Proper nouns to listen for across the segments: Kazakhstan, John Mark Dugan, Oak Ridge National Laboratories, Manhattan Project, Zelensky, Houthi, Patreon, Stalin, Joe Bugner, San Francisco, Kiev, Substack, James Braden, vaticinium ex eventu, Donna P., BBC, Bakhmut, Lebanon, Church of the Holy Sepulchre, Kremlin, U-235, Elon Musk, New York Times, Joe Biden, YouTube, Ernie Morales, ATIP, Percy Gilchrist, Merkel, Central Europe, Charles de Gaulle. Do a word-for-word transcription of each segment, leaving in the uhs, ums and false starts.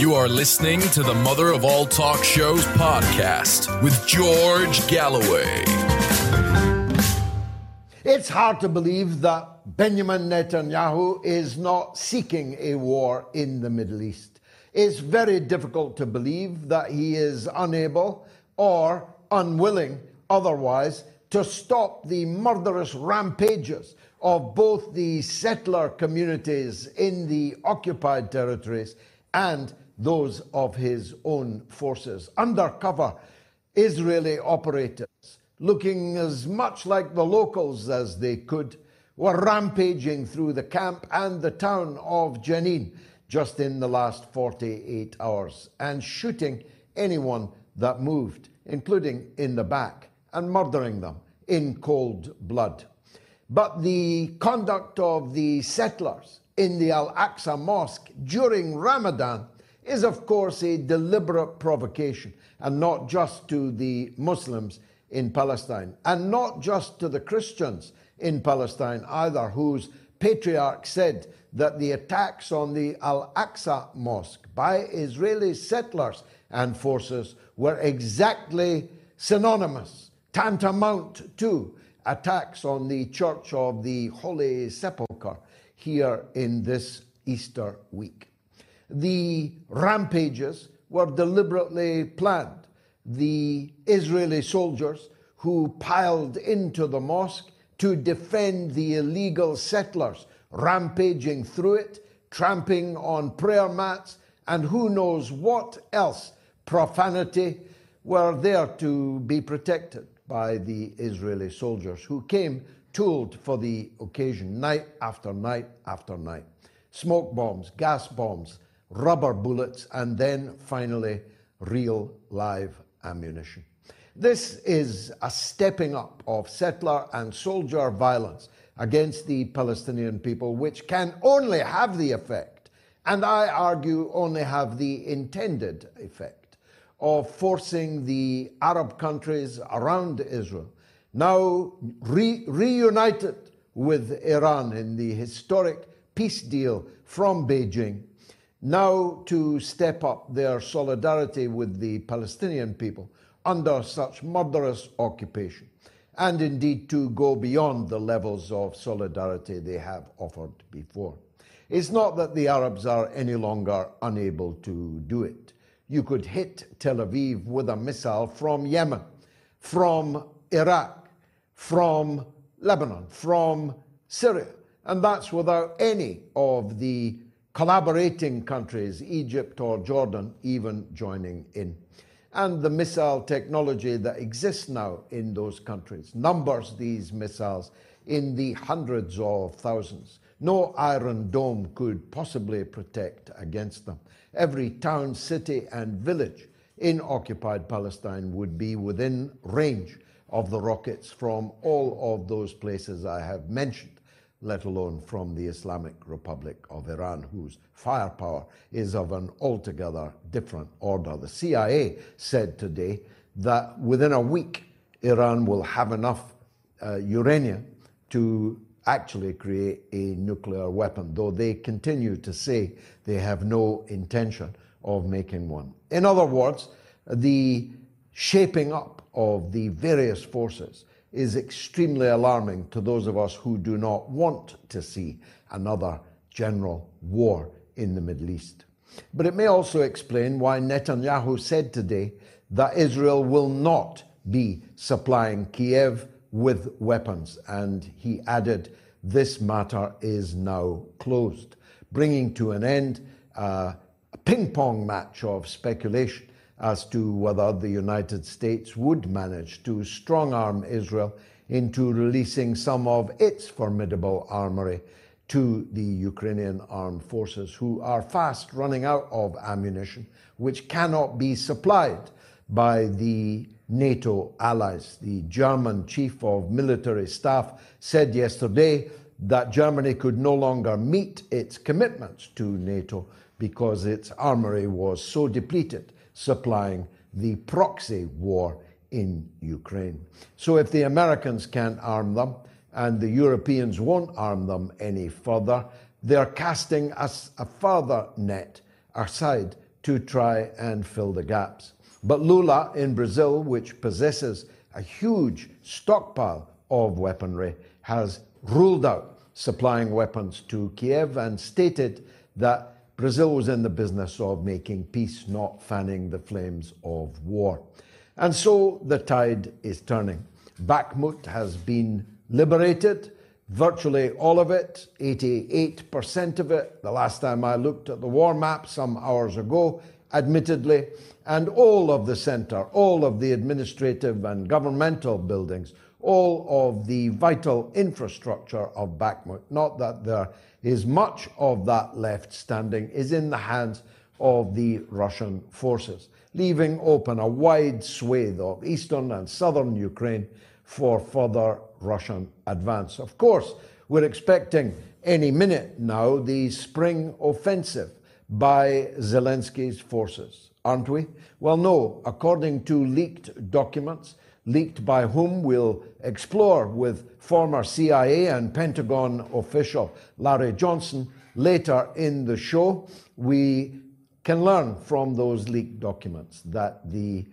You are listening to the Mother of All Talk Shows podcast with George Galloway. It's hard to believe that Benjamin Netanyahu is not seeking a war in the Middle East. It's very difficult to believe that he is unable or unwilling otherwise to stop the murderous rampages of both the settler communities in the occupied territories and those of his own forces. Undercover Israeli operators, looking as much like the locals as they could, were rampaging through the camp and the town of Jenin just in the last forty-eight hours and shooting anyone that moved, including in the back, and murdering them in cold blood. But the conduct of the settlers in the Al-Aqsa Mosque during Ramadan is, of course, a deliberate provocation, and not just to the Muslims in Palestine, and not just to the Christians in Palestine either, whose patriarch said that the attacks on the Al-Aqsa Mosque by Israeli settlers and forces were exactly synonymous, tantamount to attacks on the Church of the Holy Sepulchre here in this Easter week. The rampages were deliberately planned. The Israeli soldiers who piled into the mosque to defend the illegal settlers, rampaging through it, tramping on prayer mats, and who knows what else, profanity, were there to be protected by the Israeli soldiers who came tooled for the occasion night after night after night. Smoke bombs, gas bombs, rubber bullets, and then finally real live ammunition. This is a stepping up of settler and soldier violence against the Palestinian people, which can only have the effect, and I argue only have the intended effect, of forcing the Arab countries around Israel, now re- reunited with Iran in the historic peace deal from Beijing, now to step up their solidarity with the Palestinian people under such murderous occupation, and indeed to go beyond the levels of solidarity they have offered before. It's not that the Arabs are any longer unable to do it. You could hit Tel Aviv with a missile from Yemen, from Iraq, from Lebanon, from Syria, and that's without any of the collaborating countries, Egypt or Jordan, even joining in. And the missile technology that exists now in those countries numbers these missiles in the hundreds of thousands. No Iron Dome could possibly protect against them. Every town, city, and village in occupied Palestine would be within range of the rockets from all of those places I have mentioned, let alone from the Islamic Republic of Iran, whose firepower is of an altogether different order. The C I A said today that within a week, Iran will have enough uh, uranium to actually create a nuclear weapon, though they continue to say they have no intention of making one. In other words, the shaping up of the various forces is extremely alarming to those of us who do not want to see another general war in the Middle East. But it may also explain why Netanyahu said today that Israel will not be supplying Kiev with weapons, and he added, this matter is now closed, bringing to an end uh, a ping-pong match of speculation as to whether the United States would manage to strong-arm Israel into releasing some of its formidable armory to the Ukrainian armed forces, who are fast running out of ammunition, which cannot be supplied by the NATO allies. The German chief of military staff said yesterday that Germany could no longer meet its commitments to NATO because its armory was so depleted, supplying the proxy war in Ukraine. So if the Americans can't arm them and the Europeans won't arm them any further, they're casting us a further net aside to try and fill the gaps. But Lula in Brazil, which possesses a huge stockpile of weaponry, has ruled out supplying weapons to Kiev and stated that Brazil was in the business of making peace, not fanning the flames of war. And so the tide is turning. Bakhmut has been liberated, virtually all of it, eighty-eight percent of it, the last time I looked at the war map some hours ago, admittedly, and all of the center, all of the administrative and governmental buildings, all of the vital infrastructure of Bakhmut, not that there is much of that left standing, is in the hands of the Russian forces, leaving open a wide swathe of eastern and southern Ukraine for further Russian advance. Of course, we're expecting any minute now the spring offensive by Zelensky's forces, aren't we? Well, no. According to leaked documents, leaked by whom we'll explore with former C I A and Pentagon official Larry Johnson later in the show, we can learn from those leaked documents that the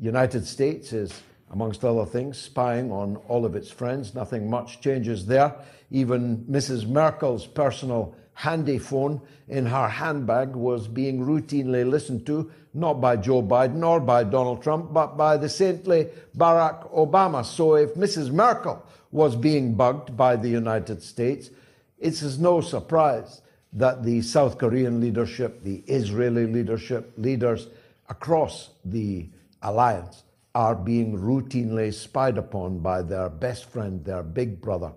United States is, amongst other things, spying on all of its friends. Nothing much changes there. Even Missus Merkel's personal handy phone in her handbag was being routinely listened to, not by Joe Biden or by Donald Trump, but by the saintly Barack Obama. So if Missus Merkel was being bugged by the United States, it is no surprise that the South Korean leadership, the Israeli leadership, leaders across the alliance are being routinely spied upon by their best friend, their big brother,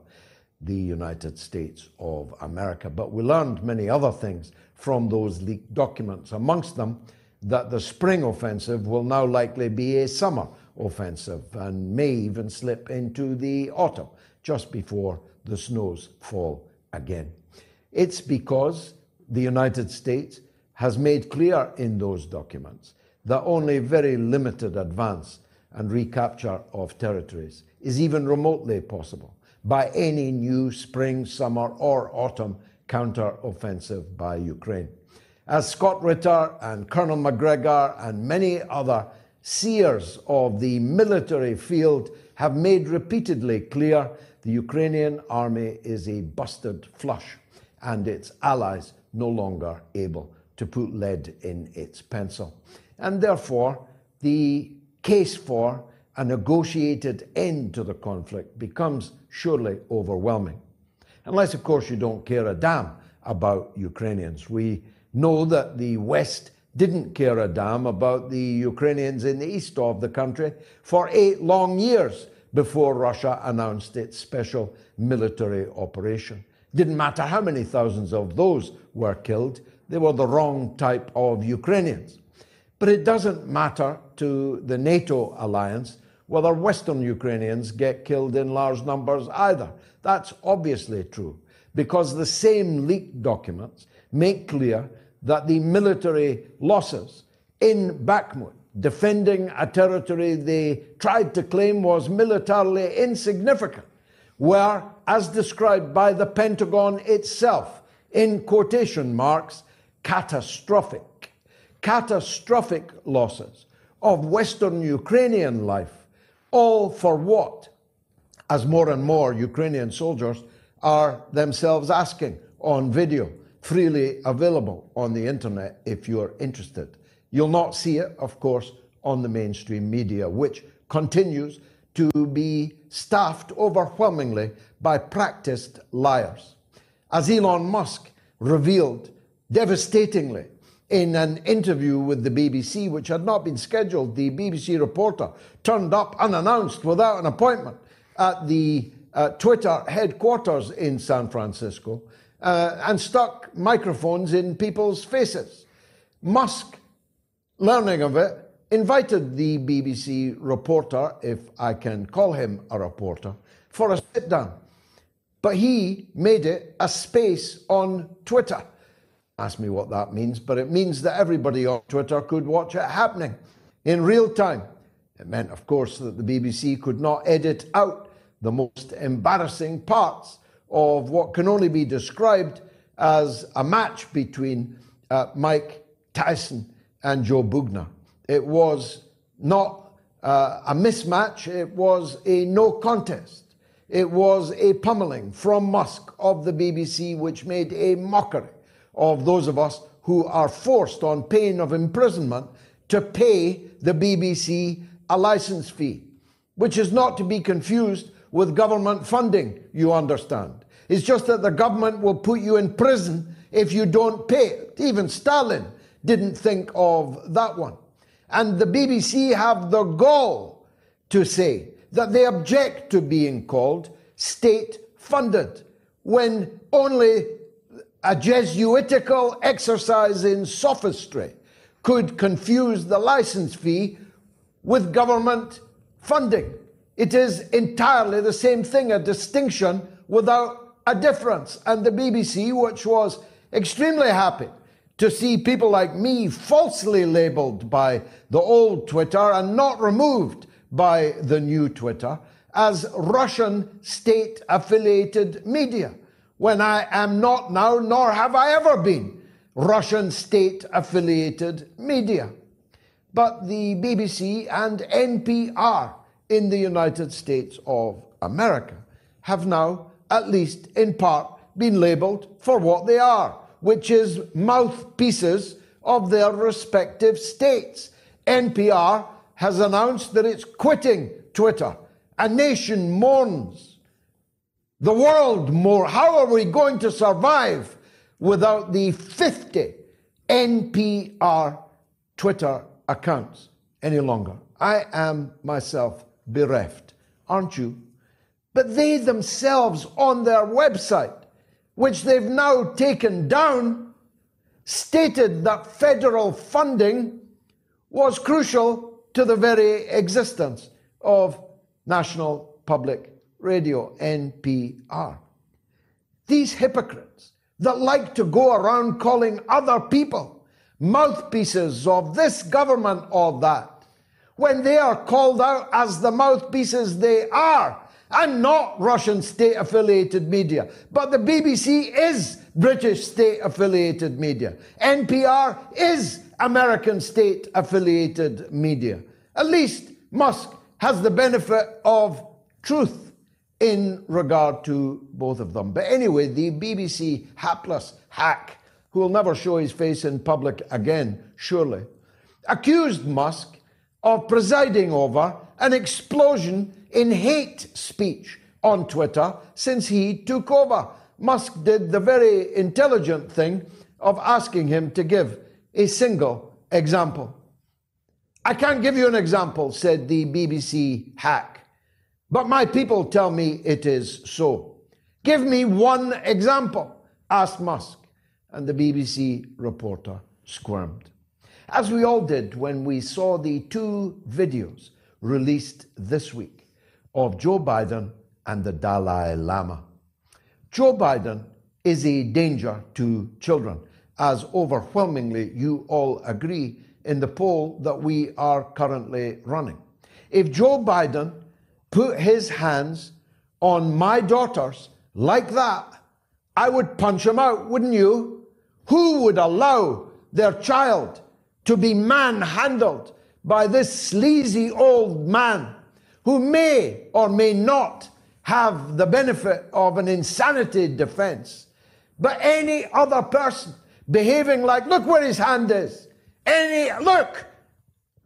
the United States of America. But we learned many other things from those leaked documents, amongst them that the spring offensive will now likely be a summer offensive and may even slip into the autumn, just before the snows fall again. It's because the United States has made clear in those documents that only very limited advance and recapture of territories is even remotely possible by any new spring, summer, or autumn counter-offensive by Ukraine. As Scott Ritter and Colonel McGregor and many other seers of the military field have made repeatedly clear, the Ukrainian army is a busted flush and its allies no longer able to put lead in its pencil. And therefore, the case for a negotiated end to the conflict becomes surely overwhelming. Unless, of course, you don't care a damn about Ukrainians. We know that the West didn't care a damn about the Ukrainians in the east of the country for eight long years before Russia announced its special military operation. Didn't matter how many thousands of those were killed. They were the wrong type of Ukrainians. But it doesn't matter to the NATO alliance whether Western Ukrainians get killed in large numbers either. That's obviously true, because the same leaked documents make clear that the military losses in Bakhmut, defending a territory they tried to claim was militarily insignificant, were, as described by the Pentagon itself, in quotation marks, catastrophic. Catastrophic losses of Western Ukrainian life, all for what? As more and more Ukrainian soldiers are themselves asking on video, freely available on the internet if you're interested. You'll not see it, of course, on the mainstream media, which continues to be staffed overwhelmingly by practiced liars. As Elon Musk revealed devastatingly in an interview with the B B C, which had not been scheduled, the B B C reporter turned up unannounced without an appointment at the uh, Twitter headquarters in San Francisco uh, and stuck microphones in people's faces. Musk, learning of it, invited the B B C reporter, if I can call him a reporter, for a sit-down. But he made it a space on Twitter. Ask me what that means, but it means that everybody on Twitter could watch it happening in real time. It meant, of course, that the B B C could not edit out the most embarrassing parts of what can only be described as a match between uh, Mike Tyson and Joe Bugner. It was not uh, a mismatch, it was a no contest. It was a pummeling from Musk of the B B C, which made a mockery of those of us who are forced on pain of imprisonment to pay the B B C a license fee, which is not to be confused with government funding, you understand. It's just that the government will put you in prison if you don't pay it. Even Stalin didn't think of that one. And the B B C have the gall to say that they object to being called state-funded, when only a Jesuitical exercise in sophistry could confuse the license fee with government funding. It is entirely the same thing, a distinction without a difference. And the B B C, which was extremely happy to see people like me falsely labelled by the old Twitter and not removed by the new Twitter as Russian state-affiliated media, when I am not now, nor have I ever been, Russian state-affiliated media. But the B B C and N P R in the United States of America have now, at least in part, been labelled for what they are, which is mouthpieces of their respective states. N P R has announced that it's quitting Twitter. A nation mourns. The world mourns. How are we going to survive without the fifty N P R Twitter accounts any longer? I am myself bereft, aren't you? But they themselves on their website, which they've now taken down, stated that federal funding was crucial to the very existence of National Public Radio, N P R. These hypocrites that like to go around calling other people mouthpieces of this government or that, when they are called out as the mouthpieces they are, and not Russian state-affiliated media. But the B B C is British state-affiliated media. N P R is American state-affiliated media. At least Musk has the benefit of truth in regard to both of them. But anyway, the B B C hapless hack, who will never show his face in public again, surely, accused Musk of presiding over an explosion in hate speech on Twitter since he took over. Musk did the very intelligent thing of asking him to give a single example. I can't give you an example, said the B B C hack, but my people tell me it is so. Give me one example, asked Musk, and the B B C reporter squirmed, as we all did when we saw the two videos released this week of Joe Biden and the Dalai Lama. Joe Biden is a danger to children, as overwhelmingly you all agree in the poll that we are currently running. If Joe Biden put his hands on my daughters like that, I would punch him out, wouldn't you? Who would allow their child to be manhandled by this sleazy old man who may or may not have the benefit of an insanity defense? But any other person behaving like, look where his hand is, any, look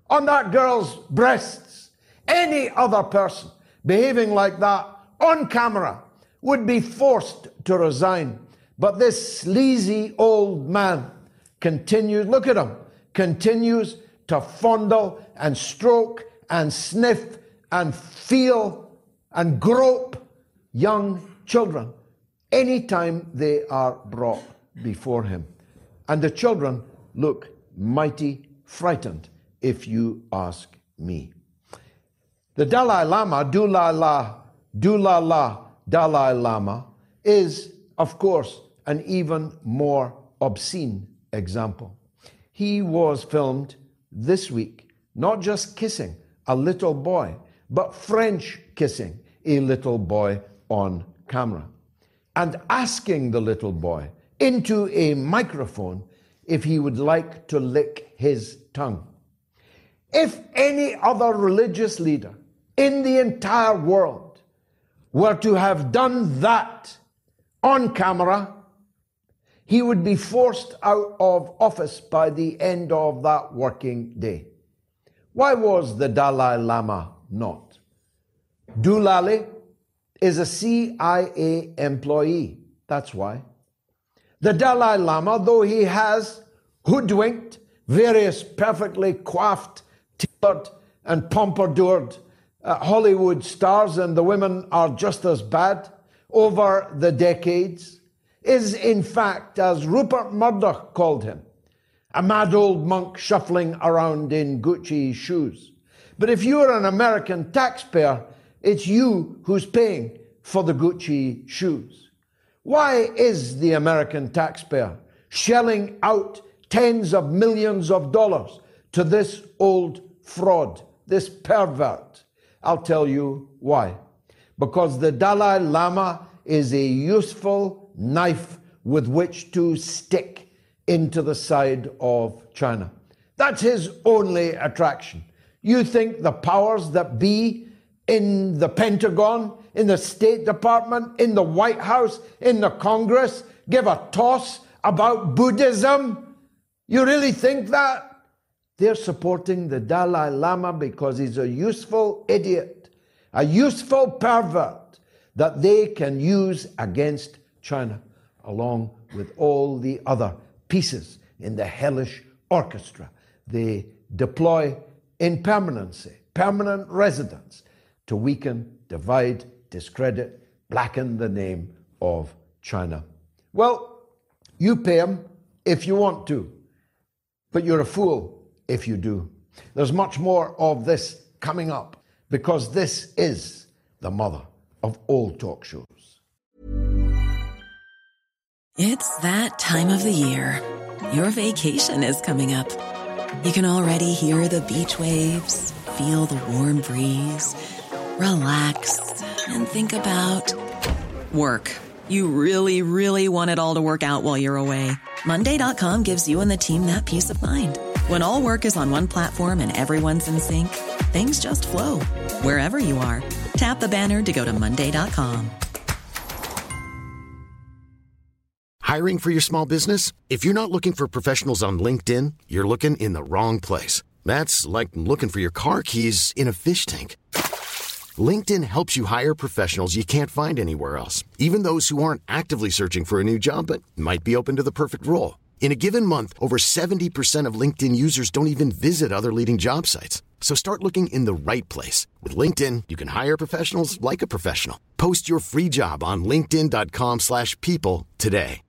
on that girl's breasts, any other person behaving like that on camera would be forced to resign. But this sleazy old man continues, look at him, continues to fondle and stroke and sniff and feel and grope young children anytime they are brought before him. And the children look mighty frightened, if you ask me. The Dalai Lama, Dula La, Dula La Dalai Lama, is, of course, an even more obscene example. He was filmed this week, not just kissing a little boy, but French kissing a little boy on camera, and asking the little boy into a microphone if he would like to lick his tongue. If any other religious leader in the entire world were to have done that on camera, he would be forced out of office by the end of that working day. Why was the Dalai Lama not? Dulali is a C I A employee, that's why. The Dalai Lama, though he has hoodwinked various perfectly coiffed, tailored and pompoured uh, Hollywood stars, and the women are just as bad, over the decades, is in fact, as Rupert Murdoch called him, a mad old monk shuffling around in Gucci shoes. But if you're an American taxpayer, it's you who's paying for the Gucci shoes. Why is the American taxpayer shelling out tens of millions of dollars to this old fraud, this pervert? I'll tell you why. Because the Dalai Lama is a useful knife with which to stick into the side of China. That's his only attraction. You think the powers that be in the Pentagon, in the State Department, in the White House, in the Congress, give a toss about Buddhism? You really think that? They're supporting the Dalai Lama because he's a useful idiot, a useful pervert that they can use against China, along with all the other pieces in the hellish orchestra they deploy in permanency, permanent residence, to weaken, divide, discredit, blacken the name of China. Well, you pay them if you want to, but you're a fool if you do. There's much more of this coming up, because this is the mother of all talk shows. It's that time of the year. Your vacation is coming up. You can already hear the beach waves, feel the warm breeze, relax, and think about work. You really, really want it all to work out while you're away. Monday dot com gives you and the team that peace of mind. When all work is on one platform and everyone's in sync, things just flow. Wherever you are, tap the banner to go to Monday dot com. Hiring for your small business? If you're not looking for professionals on LinkedIn, you're looking in the wrong place. That's like looking for your car keys in a fish tank. LinkedIn helps you hire professionals you can't find anywhere else, even those who aren't actively searching for a new job but might be open to the perfect role. In a given month, over seventy percent of LinkedIn users don't even visit other leading job sites. So start looking in the right place. With LinkedIn, you can hire professionals like a professional. Post your free job on linkedin dot com slash people today.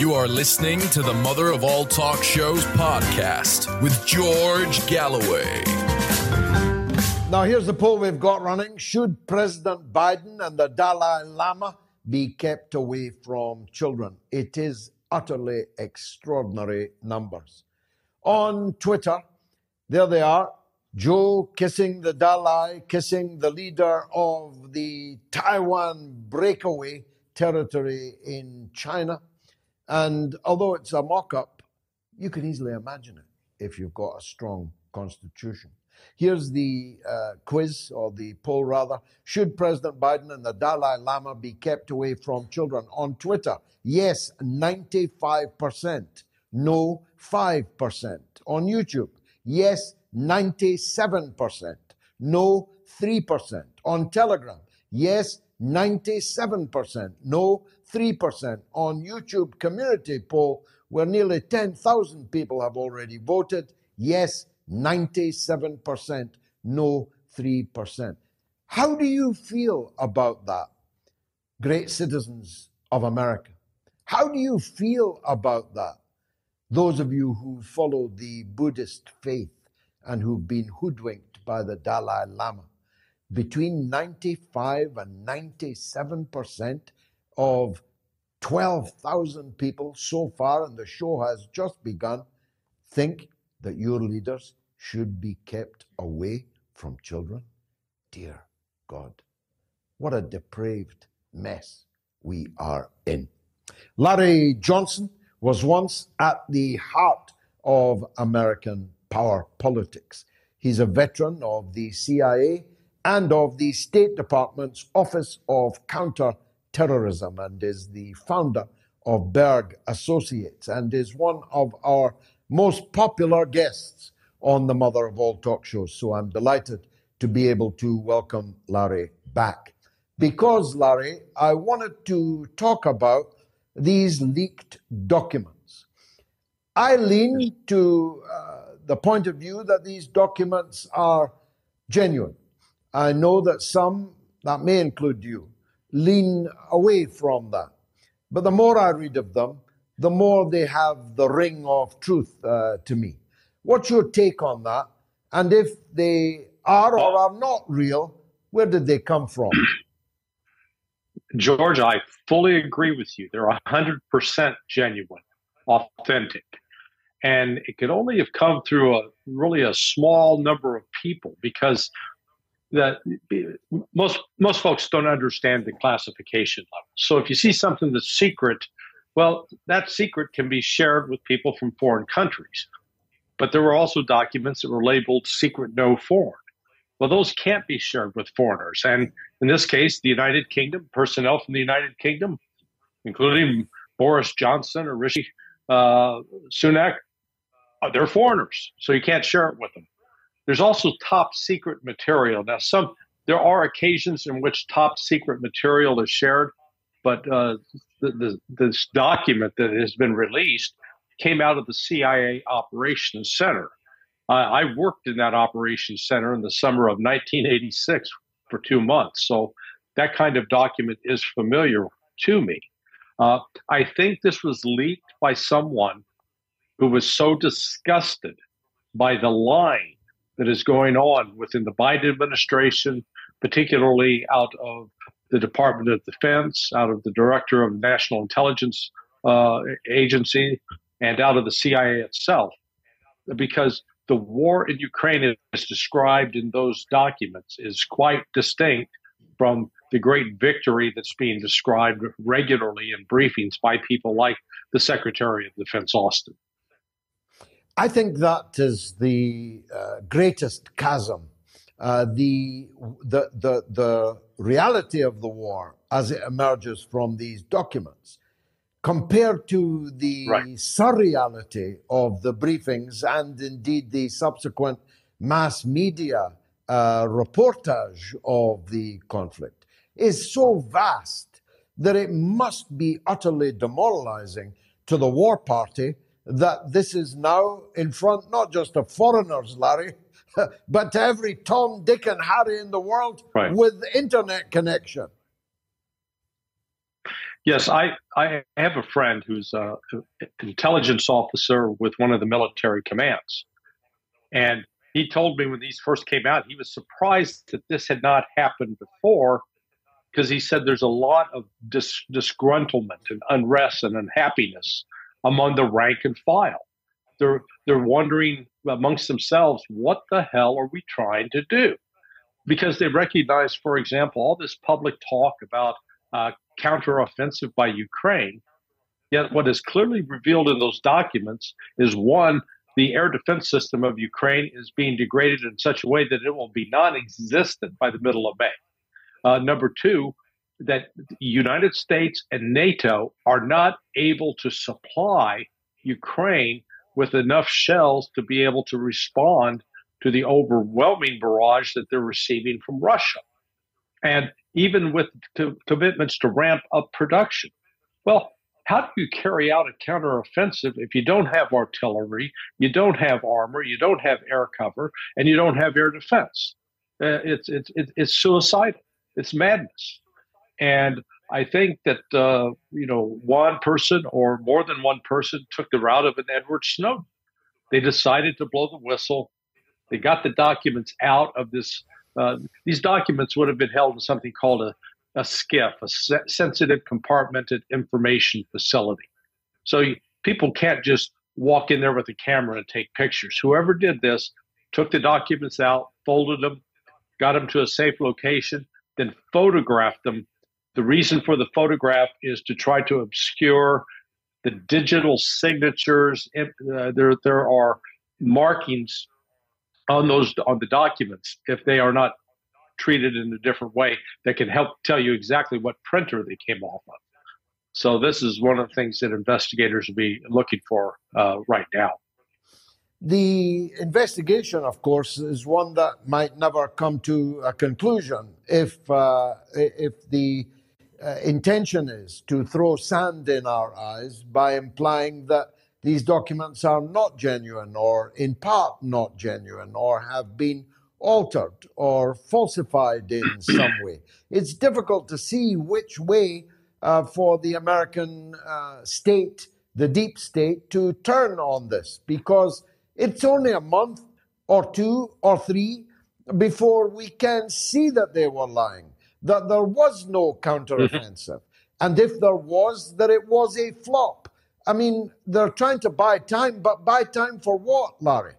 You are listening to the Mother of All Talk Shows podcast with George Galloway. Now, here's the poll we've got running. Should President Biden and the Dalai Lama be kept away from children? It is utterly extraordinary numbers. On Twitter, there they are. Joe kissing the Dalai, kissing the leader of the Taiwan breakaway territory in China. And although it's a mock-up, you can easily imagine it if you've got a strong constitution. Here's the uh, quiz, or the poll rather. Should President Biden and the Dalai Lama be kept away from children? On Twitter, yes, ninety-five percent. No, five percent. On YouTube, yes, ninety-seven percent. No, three percent. On Telegram, yes, ninety-seven percent. No, three percent. On YouTube community poll, where nearly ten thousand people have already voted. Yes, ninety-seven percent. No, three percent. How do you feel about that, great citizens of America? How do you feel about that, those of you who follow the Buddhist faith and who've been hoodwinked by the Dalai Lama? Between ninety-five and ninety-seven percent of twelve thousand people so far, and the show has just begun, think that your leaders should be kept away from children? Dear God, what a depraved mess we are in. Larry Johnson was once at the heart of American power politics. He's a veteran of the C I A and of the State Department's Office of Counterterrorism, and is the founder of Berg Associates, and is one of our most popular guests on the mother of all talk shows. So I'm delighted to be able to welcome Larry back. Because, Larry, I wanted to talk about these leaked documents. I lean to uh, the point of view that these documents are genuine. I know that some, that may include you, lean away from that. But the more I read of them, the more they have the ring of truth uh, to me. What's your take on that? And if they are or are not real, where did they come from? George, I fully agree with you. They're one hundred percent genuine, authentic. And it could only have come through a really a small number of people, because that most most folks don't understand the classification level. So if you see something that's secret, well, that secret can be shared with people from foreign countries. But there were also documents that were labeled secret no foreign. Well, those can't be shared with foreigners. And in this case, the United Kingdom, personnel from the United Kingdom, including Boris Johnson or Rishi uh, Sunak, they're foreigners, so you can't share it with them. There's also top secret material. Now, some there are occasions in which top secret material is shared, but uh, the, the, this document that has been released came out of the C I A Operations Center. Uh, I worked in that Operations Center in the summer of nineteen eighty-six for two months. So that kind of document is familiar to me. Uh, I think this was leaked by someone who was so disgusted by the lying that is going on within the Biden administration, particularly out of the Department of Defense, out of the Director of National Intelligence uh, Agency, and out of the C I A itself, because the war in Ukraine as described in those documents is quite distinct from the great victory that's being described regularly in briefings by people like the Secretary of Defense, Austin. I think that is the uh, greatest chasm. Uh, the, the, the, the reality of the war as it emerges from these documents compared to the right. surreality of the briefings and indeed the subsequent mass media uh, reportage of the conflict is so vast that it must be utterly demoralizing to the war party that this is now in front not just of foreigners, Larry, but to every Tom, Dick and Harry in the world right. with internet connection. Yes, I, I have a friend who's an intelligence officer with one of the military commands. And he told me when these first came out, he was surprised that this had not happened before, because he said there's a lot of dis disgruntlement and unrest and unhappiness among the rank and file. They're, they're wondering amongst themselves, what the hell are we trying to do? Because they recognize, for example, all this public talk about uh, counteroffensive by Ukraine, yet what is clearly revealed in those documents is, one, the air defense system of Ukraine is being degraded in such a way that it will be non-existent by the middle of May. Uh, number two, that the United States and NATO are not able to supply Ukraine with enough shells to be able to respond to the overwhelming barrage that they're receiving from Russia. And even with commitments to ramp up production. Well, How do you carry out a counteroffensive if you don't have artillery, you don't have armor, you don't have air cover, and you don't have air defense? Uh, it's, it's, it's suicidal. It's madness. And I think that, uh, you know, one person or more than one person took the route of an Edward Snowden. They decided to blow the whistle. They got the documents out of this. Uh, these documents would have been held in something called a, a SCIF, a se- sensitive compartmented information facility. So you, people can't just walk in there with a camera and take pictures. Whoever did this took the documents out, folded them, got them to a safe location, then photographed them. The reason for the photograph is to try to obscure the digital signatures. Uh, there, there are markings on those on the documents if they are not treated in a different way that can help tell you exactly what printer they came off of. So this is one of the things that investigators will be looking for uh, right now. The investigation, of course, is one that might never come to a conclusion if uh, if the uh, intention is to throw sand in our eyes by implying that these documents are not genuine or in part not genuine or have been altered or falsified in some way. It's difficult to see which way uh, for the American uh, state, the deep state, to turn on this, because it's only a month or two or three before we can see that they were lying, that there was no counteroffensive. And if there was, that it was a flop. I mean, they're trying to buy time, but buy time for what, Larry?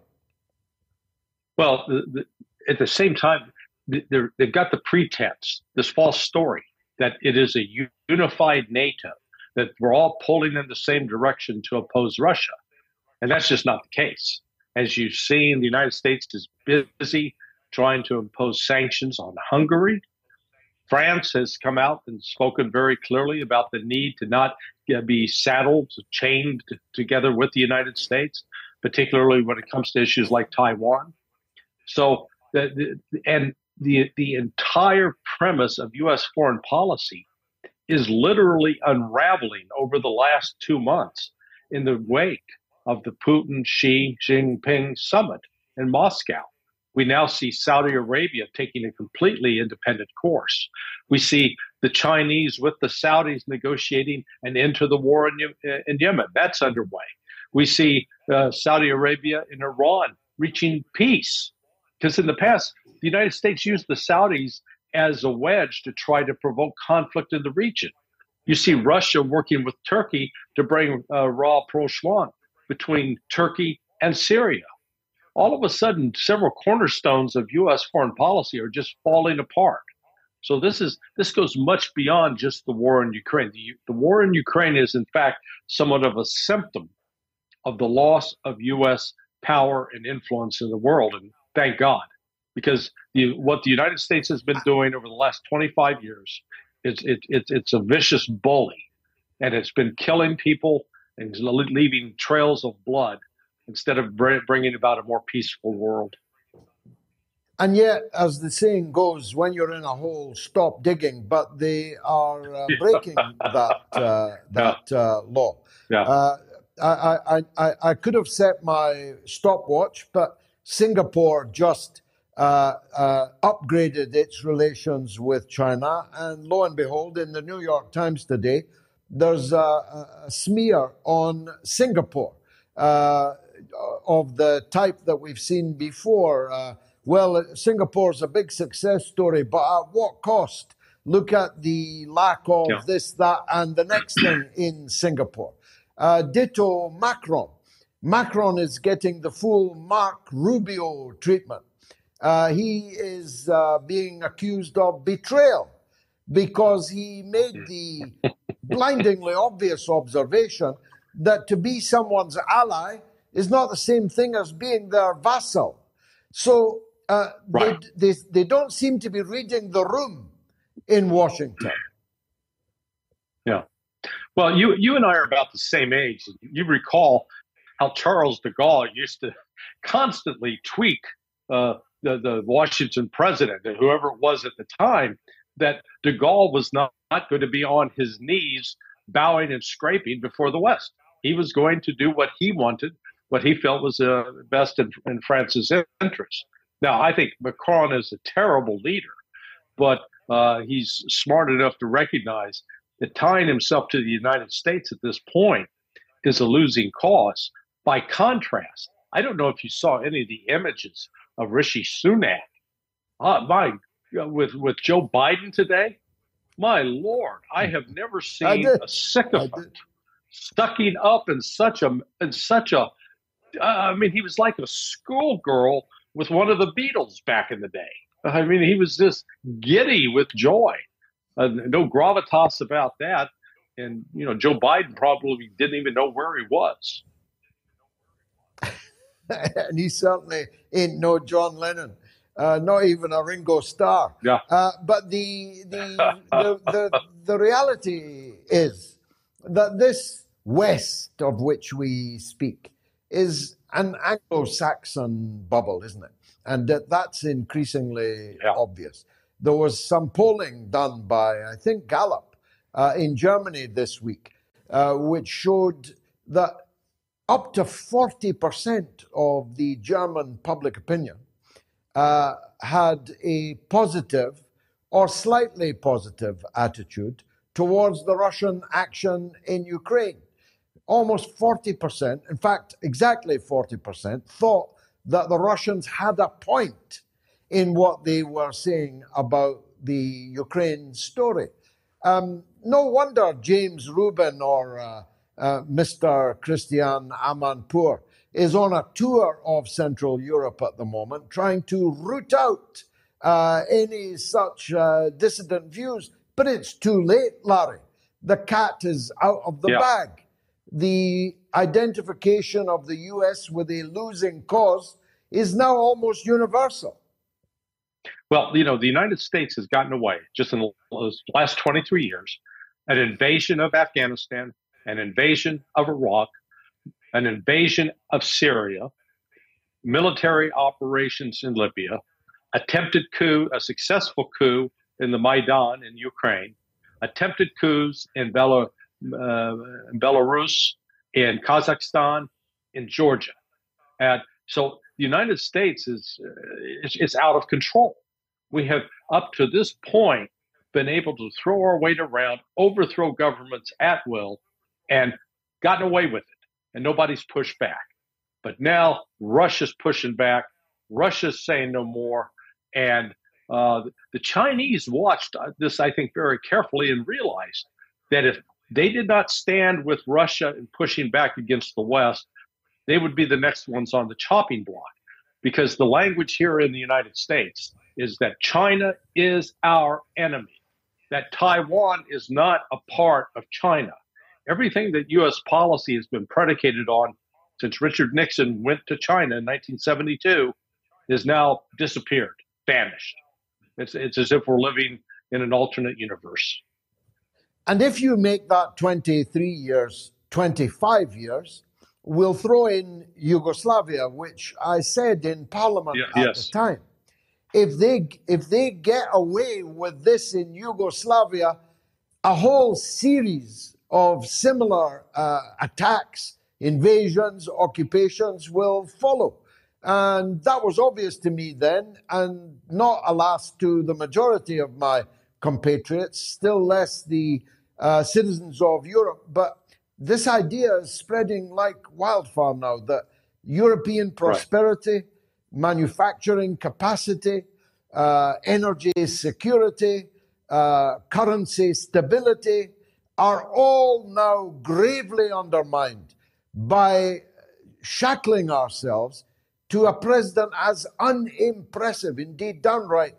Well, the, the, at the same time, they've got the pretense, this false story, that it is a unified NATO, that we're all pulling in the same direction to oppose Russia. And that's just not the case. As you've seen, the United States is busy trying to impose sanctions on Hungary. France has come out and spoken very clearly about the need to not be saddled, chained together with the United States, particularly when it comes to issues like Taiwan. So, the, the, and the, the entire premise of U S foreign policy is literally unraveling over the last two months in the wake of the Putin, Xi, Jinping summit in Moscow. We now see Saudi Arabia taking a completely independent course. We see the Chinese with the Saudis negotiating an end to the war in, in Yemen. That's underway. We see uh, Saudi Arabia and Iran reaching peace. Because in the past, the United States used the Saudis as a wedge to try to provoke conflict in the region. You see Russia working with Turkey to bring uh, raw pro-Shwan between Turkey and Syria. All of a sudden, several cornerstones of U S foreign policy are just falling apart. So this is this goes much beyond just the war in Ukraine. The, the war in Ukraine is, in fact, somewhat of a symptom of the loss of U S power and influence in the world, and thank God, because the, what the United States has been doing over the last twenty-five years, it's it, it, it's a vicious bully, and it's been killing people and leaving trails of blood instead of bringing about a more peaceful world. And yet, as the saying goes, when you're in a hole, stop digging. But they are uh, breaking that uh, that yeah. uh, law. Yeah. Uh, I, I, I could have set my stopwatch, but Singapore just uh, uh, upgraded its relations with China. And lo and behold, in the New York Times today, there's a, a smear on Singapore uh, of the type that we've seen before. Uh, well, Singapore's a big success story, but at what cost? Look at the lack of yeah. this, that, and the next thing in Singapore. Uh, ditto Macron. Macron is getting the full Mark Rubio treatment. Uh, he is uh, being accused of betrayal because he made the blindingly obvious observation that to be someone's ally is not the same thing as being their vassal. So uh, right. they, they, they don't seem to be reading the room in Washington. Yeah. Well, you, you and I are about the same age. You recall how Charles de Gaulle used to constantly tweak uh, the, the Washington president, and whoever it was at the time, that de Gaulle was not, not going to be on his knees bowing and scraping before the West. He was going to do what he wanted, what he felt was uh, best in, in France's interest. Now, I think Macron is a terrible leader, but uh, he's smart enough to recognize that tying himself to the United States at this point is a losing cause. By contrast, I don't know if you saw any of the images of Rishi Sunak uh, my, with, with Joe Biden today. My Lord, I have never seen a sycophant sucking up in such a, in such a, uh, I mean, he was like a schoolgirl with one of the Beatles back in the day. I mean, he was just giddy with joy. Uh, no gravitas about that. And, you know, Joe Biden probably didn't even know where he was. And he certainly ain't no John Lennon, uh, not even a Ringo Starr. Yeah. Uh, but the the, the the the reality is that this West of which we speak is an Anglo-Saxon bubble, isn't it? And that, that's increasingly yeah. obvious. There was some polling done by, I think, Gallup uh, in Germany this week, uh, which showed that up to forty percent of the German public opinion uh, had a positive or slightly positive attitude towards the Russian action in Ukraine. Almost forty percent, in fact, exactly forty percent, thought that the Russians had a point in what they were saying about the Ukraine story. Um, no wonder James Rubin or uh, uh, Mister Christian Amanpour is on a tour of Central Europe at the moment, trying to root out uh, any such uh, dissident views. But it's too late, Larry. The cat is out of the yeah. bag. The identification of the U S with a losing cause is now almost universal. Well, you know, the United States has gotten away just in the last twenty-three years, an invasion of Afghanistan, an invasion of Iraq, an invasion of Syria, military operations in Libya, attempted coup, a successful coup in the Maidan in Ukraine, attempted coups in Belarus. Uh, in Belarus, in Kazakhstan, in Georgia. And so the United States is, uh, is, is out of control. We have, up to this point, been able to throw our weight around, overthrow governments at will, and gotten away with it. And nobody's pushed back. But now Russia's pushing back. Russia's saying no more. And uh, the Chinese watched this, I think, very carefully and realized that if they did not stand with Russia in pushing back against the West, they would be the next ones on the chopping block, because the language here in the United States is that China is our enemy, that Taiwan is not a part of China. Everything that U S policy has been predicated on since Richard Nixon went to China in nineteen seventy-two is now disappeared, vanished. It's, it's as if we're living in an alternate universe. And if you make that twenty-three years, twenty-five years, we'll throw in Yugoslavia, which I said in Parliament yeah, at yes. the time. If they, if they get away with this in Yugoslavia, a whole series of similar uh, attacks, invasions, occupations will follow. And that was obvious to me then, and not, alas, to the majority of my compatriots, still less the uh, citizens of Europe. But this idea is spreading like wildfire now, that European prosperity, right. manufacturing capacity, uh, energy security, uh, currency stability are all now gravely undermined by shackling ourselves to a president as unimpressive, indeed downright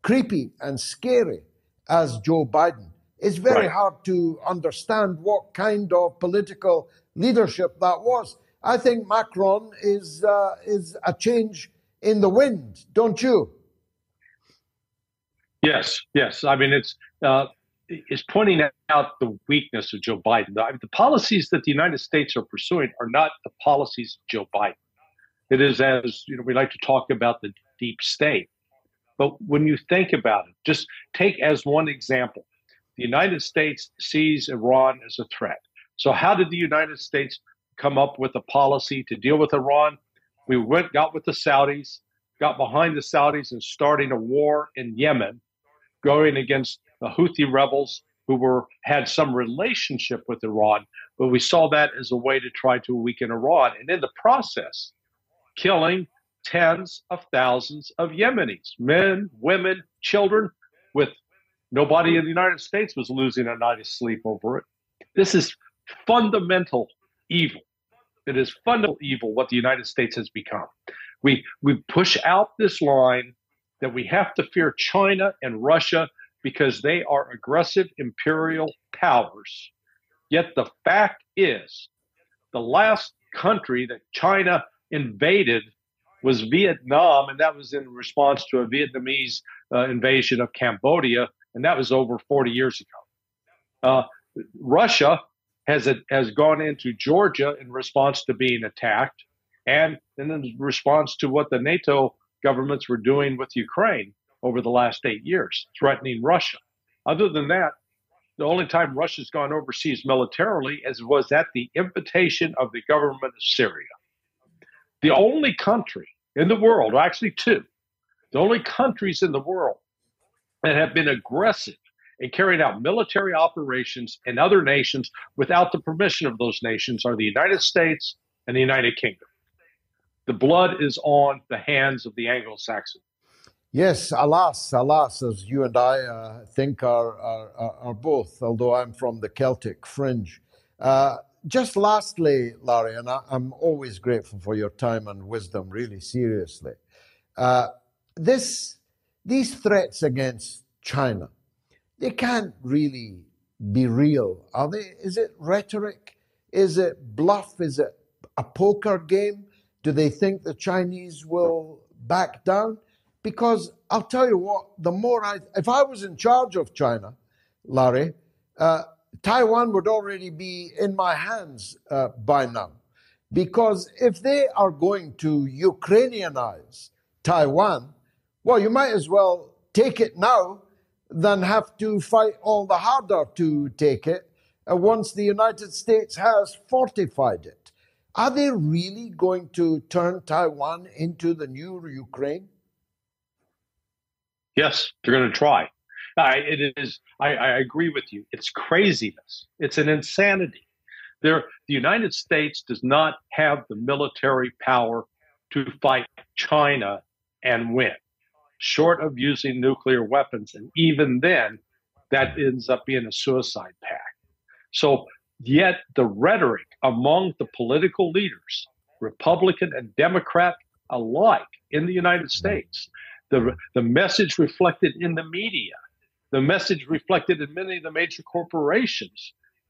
creepy and scary as Joe Biden. It's very right. hard to understand what kind of political leadership that was. I think Macron is uh, is a change in the wind, don't you? Yes, yes. I mean, it's uh, it's pointing out the weakness of Joe Biden. I mean, the policies that the United States are pursuing are not the policies of Joe Biden. It is, as you know, we like to talk about the deep state. But when you think about it, just take as one example, The United States sees Iran as a threat. So how did the United States come up with a policy to deal with Iran? We went, got with the Saudis, got behind the Saudis in starting a war in Yemen, going against the Houthi rebels who were had some relationship with Iran. But we saw that as a way to try to weaken Iran. And in the process, killing tens of thousands of Yemenis, men, women, children, with nobody in the United States was losing a night of sleep over it. This is fundamental evil. It is fundamental evil what the United States has become. We we push out this line that we have to fear China and Russia because they are aggressive imperial powers. Yet the fact is, the last country that China invaded was Vietnam, and that was in response to a Vietnamese uh, invasion of Cambodia, and that was over forty years ago. Uh, Russia has a, has gone into Georgia in response to being attacked, and then in response to what the NATO governments were doing with Ukraine over the last eight years, threatening Russia. Other than that, the only time Russia's gone overseas militarily is was at the invitation of the government of Syria. The only country in the world, actually two, the only countries in the world that have been aggressive in carrying out military operations in other nations without the permission of those nations are the United States and the United Kingdom. The blood is on the hands of the Anglo-Saxons. Yes, alas, alas, as you and I uh, think are, are, are both, although I'm from the Celtic fringe. Uh, Just lastly, Larry, and I, I'm always grateful for your time and wisdom, really seriously. Uh, this, these threats against China, they can't really be real, are they? Is it rhetoric? Is it bluff? Is it a poker game? Do they think the Chinese will back down? Because I'll tell you what, the more I, if I was in charge of China, Larry, uh, Taiwan would already be in my hands uh, by now, because if they are going to Ukrainianize Taiwan, well, you might as well take it now than have to fight all the harder to take it uh, once the United States has fortified it. Are they really going to turn Taiwan into the new Ukraine? Yes, they're going to try. I, it is. I, I agree with you. It's craziness. It's an insanity. There, the United States does not have the military power to fight China and win, short of using nuclear weapons. And even then, that ends up being a suicide pact. So, yet the rhetoric among the political leaders, Republican and Democrat alike in the United States, the the message reflected in the media, the message reflected in many of the major corporations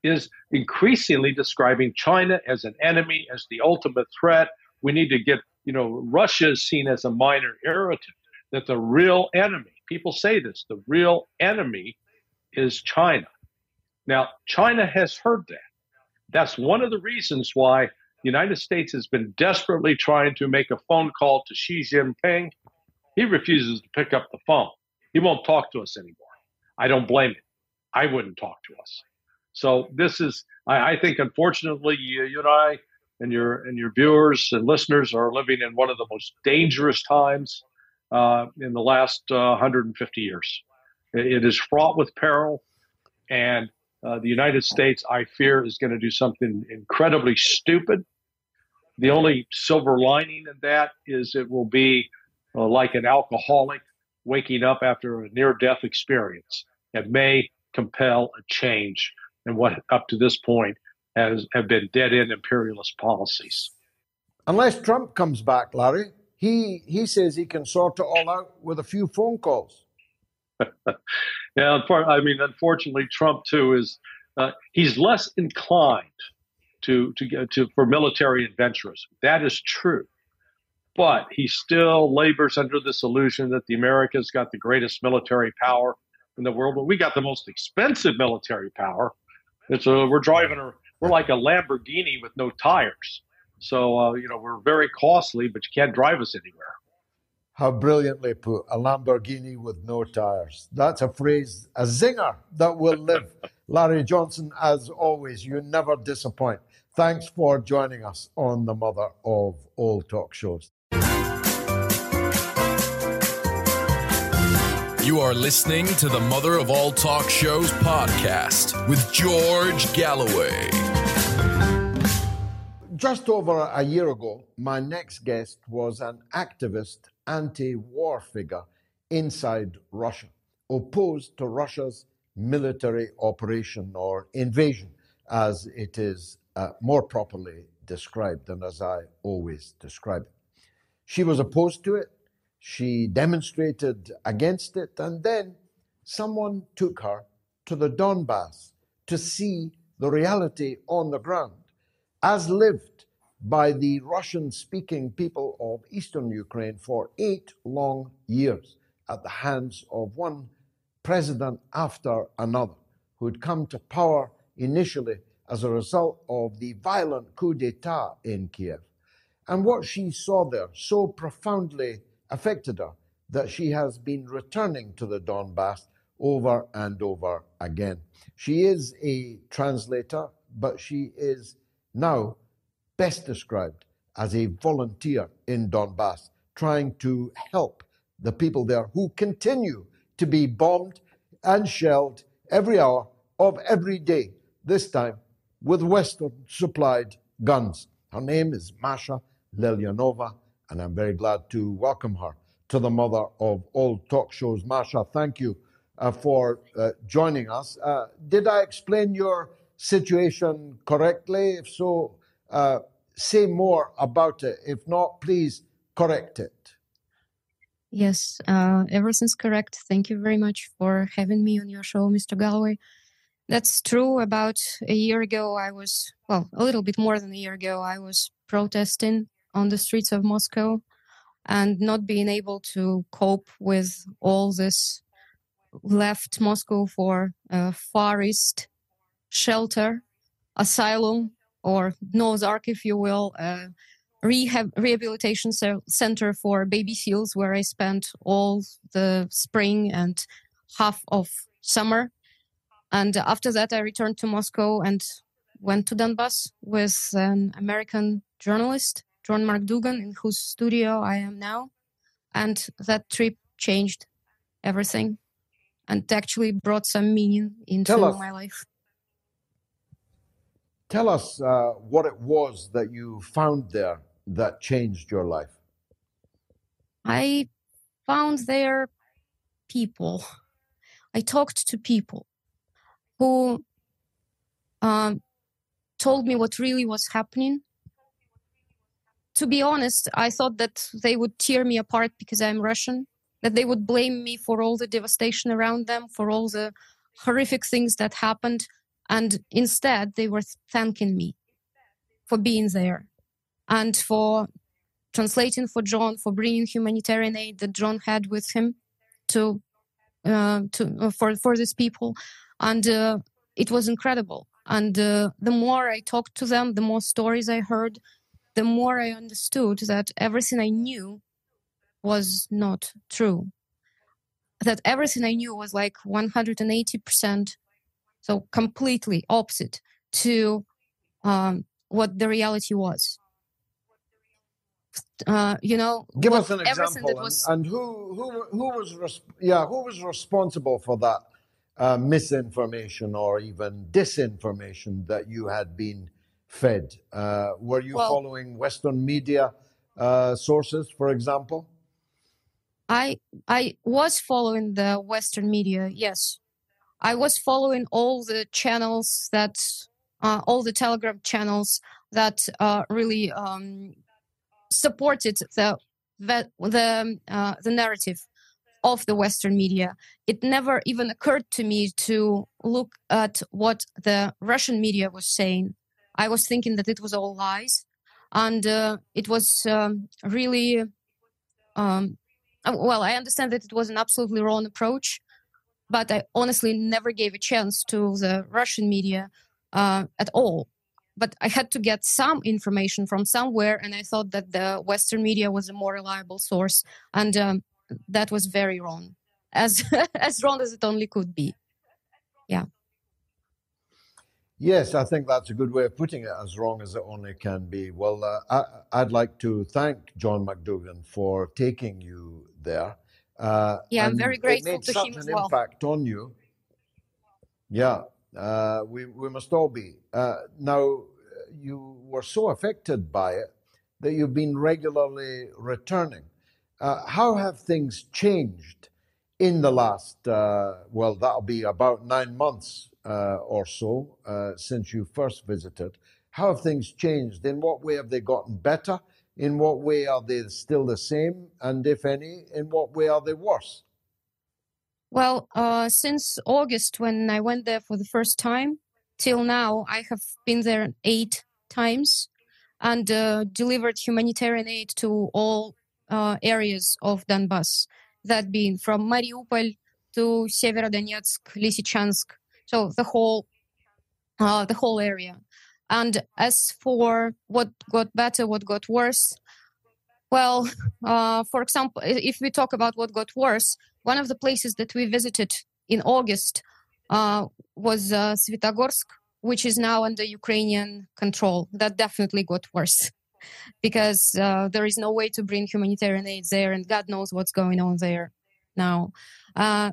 is increasingly describing China as an enemy, as the ultimate threat. We need to get, you know, Russia is seen as a minor irritant, that the real enemy, people say this, the real enemy is China. Now, China has heard that. That's one of the reasons why the United States has been desperately trying to make a phone call to Xi Jinping. He refuses to pick up the phone. He won't talk to us anymore. I don't blame it. I wouldn't talk to us. So this is, I, I think, unfortunately, you, you and I and your and your viewers and listeners are living in one of the most dangerous times uh, in the last uh, one hundred fifty years. It, it is fraught with peril. And uh, the United States, I fear, is going to do something incredibly stupid. The only silver lining in that is it will be uh, like an alcoholic waking up after a near-death experience that may compel a change in what up to this point has have been dead-end imperialist policies. Unless Trump comes back, Larry, he, he says he can sort it all out with a few phone calls. Yeah, I mean, unfortunately, Trump, too, is uh, he's less inclined to, to, to for military adventurism. That is true. But he still labors under this illusion that the America's got the greatest military power in the world, but we got the most expensive military power. It's a, we're driving a, we're like a Lamborghini with no tires. So uh, you know we're very costly, but you can't drive us anywhere. How brilliantly put, a Lamborghini with no tires. That's a phrase, a zinger that will live. Larry Johnson, as always, you never disappoint. Thanks for joining us on the mother of all talk shows. You are listening to the Mother of All Talk Shows podcast with George Galloway. Just over a year ago, my next guest was an activist anti-war figure inside Russia, opposed to Russia's military operation or invasion, as it is uh, more properly described and as I always describe it. She was opposed to it, she demonstrated against it, and then someone took her to the Donbass to see the reality on the ground, as lived by the Russian-speaking people of eastern Ukraine for eight long years at the hands of one president after another, who'd come to power initially as a result of the violent coup d'etat in Kiev. And what she saw there so profoundly affected her that she has been returning to the Donbass over and over again. She is a translator, but she is now best described as a volunteer in Donbass, trying to help the people there who continue to be bombed and shelled every hour of every day, this time with Western-supplied guns. Her name is Masha Lelyanova, and I'm very glad to welcome her to the mother of all talk shows. Masha, thank you uh, for uh, joining us. Uh, did I explain your situation correctly? If so, uh, say more about it. If not, please correct it. Yes, uh, everything's correct. Thank you very much for having me on your show, Mister Galloway. That's true. About a year ago, I was, well, a little bit more than a year ago, I was protesting on the streets of Moscow and not being able to cope with all this, left Moscow for uh, Far East shelter, asylum, or Noah's Ark, if you will, uh, rehab rehabilitation ser- center for baby seals, where I spent all the spring and half of summer. And after that, I returned to Moscow and went to Donbass with an American journalist, John Mark Dugan, in whose studio I am now. And that trip changed everything and actually brought some meaning into my life. Tell us uh, what it was that you found there that changed your life. I found there people. I talked to people who um, told me what really was happening. To be honest, I thought that they would tear me apart because I'm Russian, that they would blame me for all the devastation around them, for all the horrific things that happened. And instead, they were thanking me for being there and for translating for John, for bringing humanitarian aid that John had with him to uh, to uh, for, for these people. And uh, it was incredible. And uh, the more I talked to them, the more stories I heard, the more I understood that everything I knew was not true. That everything I knew was like one hundred eighty percent so completely opposite to um, what the reality was. Uh, you know, give us an example. Was... And, and who who who was res- yeah who was responsible for that uh, misinformation or even disinformation that you had been fed? Uh, were you well, following Western media uh, sources, for example? I I was following the Western media. Yes. I was following all the channels that, uh, all the Telegram channels that uh, really um, supported the the uh, the narrative of the Western media. It never even occurred to me to look at what the Russian media was saying. I was thinking that it was all lies, and uh, it was um, really um, well. I understand that it was an absolutely wrong approach. But I honestly never gave a chance to the Russian media uh, at all. but I had to get some information from somewhere, and I thought that the Western media was a more reliable source, and um, that was very wrong, as as wrong as it only could be. Yeah. Yes, I think that's a good way of putting it, as wrong as it only can be. Well, uh, I, I'd like to thank John McDougan for taking you there. Uh, yeah, I'm very grateful to him as well. It made such an impact on you. Yeah, uh, we, we must all be. Uh, now, you were so affected by it that you've been regularly returning. Uh, how have things changed in the last, uh, well, that'll be about nine months uh, or so uh, since you first visited? How have things changed? In what way have they gotten better? In what way are they still the same? And if any, in what way are they worse? Well, uh, since August, when I went there for the first time, till now, I have been there eight times and uh, delivered humanitarian aid to all uh, areas of Donbas, that being from Mariupol to Severodonetsk, Lysychansk, so the whole, uh, the whole area. And as for what got better, what got worse, well, uh, for example, if we talk about what got worse, one of the places that we visited in August uh, was uh, Svyatogorsk, which is now under Ukrainian control. That definitely got worse because uh, there is no way to bring humanitarian aid there, and God knows what's going on there now. Uh,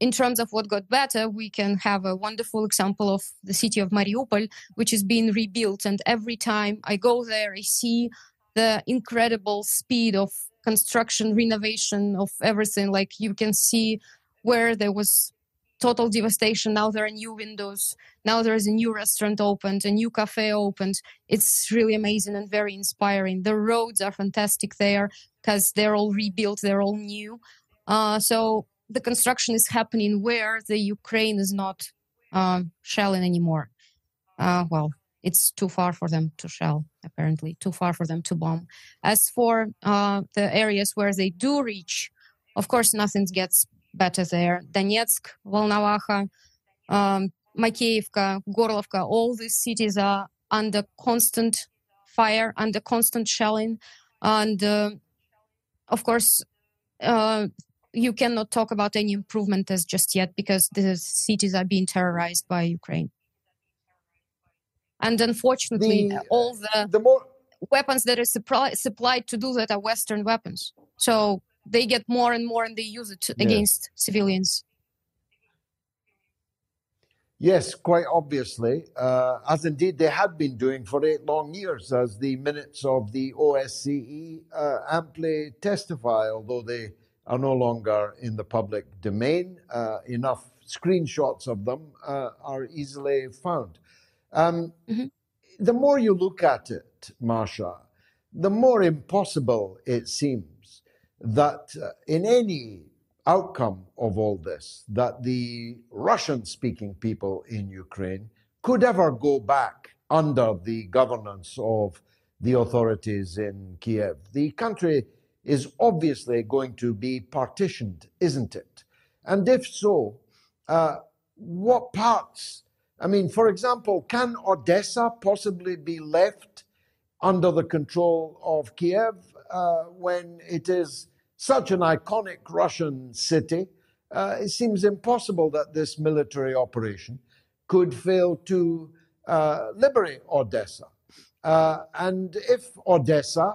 In terms of what got better, we can have a wonderful example of the city of Mariupol, which is being rebuilt. And every time I go there, I see the incredible speed of construction, renovation of everything. Like you can see where there was total devastation. Now there are new windows. Now there is a new restaurant opened, a new cafe opened. It's really amazing and very inspiring. The roads are fantastic there because they're all rebuilt. They're all new. Uh, so... The construction is happening where the Ukraine is not um, shelling anymore. Uh, well, it's too far for them to shell, apparently, too far for them to bomb. As for uh, the areas where they do reach, of course, nothing gets better there. Donetsk, Volnovakha, um, Makiivka, Gorlovka, all these cities are under constant fire, under constant shelling. And, uh, of course... Uh, You cannot talk about any improvement as just yet because the cities are being terrorized by Ukraine. And unfortunately, the, all the, the more... weapons that are supply, supplied to do that are Western weapons. So they get more and more and they use it yeah. against civilians. Yes, quite obviously, uh, as indeed they had been doing for eight long years, as the minutes of the O S C E uh, amply testify, although they... are no longer in the public domain. Uh, enough screenshots of them uh, are easily found. Um, mm-hmm. The more you look at it, Marsha, the more impossible it seems that uh, in any outcome of all this, that the Russian-speaking people in Ukraine could ever go back under the governance of the authorities in Kiev. The country is obviously going to be partitioned, isn't it? And if so, uh, what parts? I mean, for example, can Odessa possibly be left under the control of Kiev uh, when it is such an iconic Russian city? Uh, it seems impossible that this military operation could fail to uh, liberate Odessa. Uh, and if Odessa...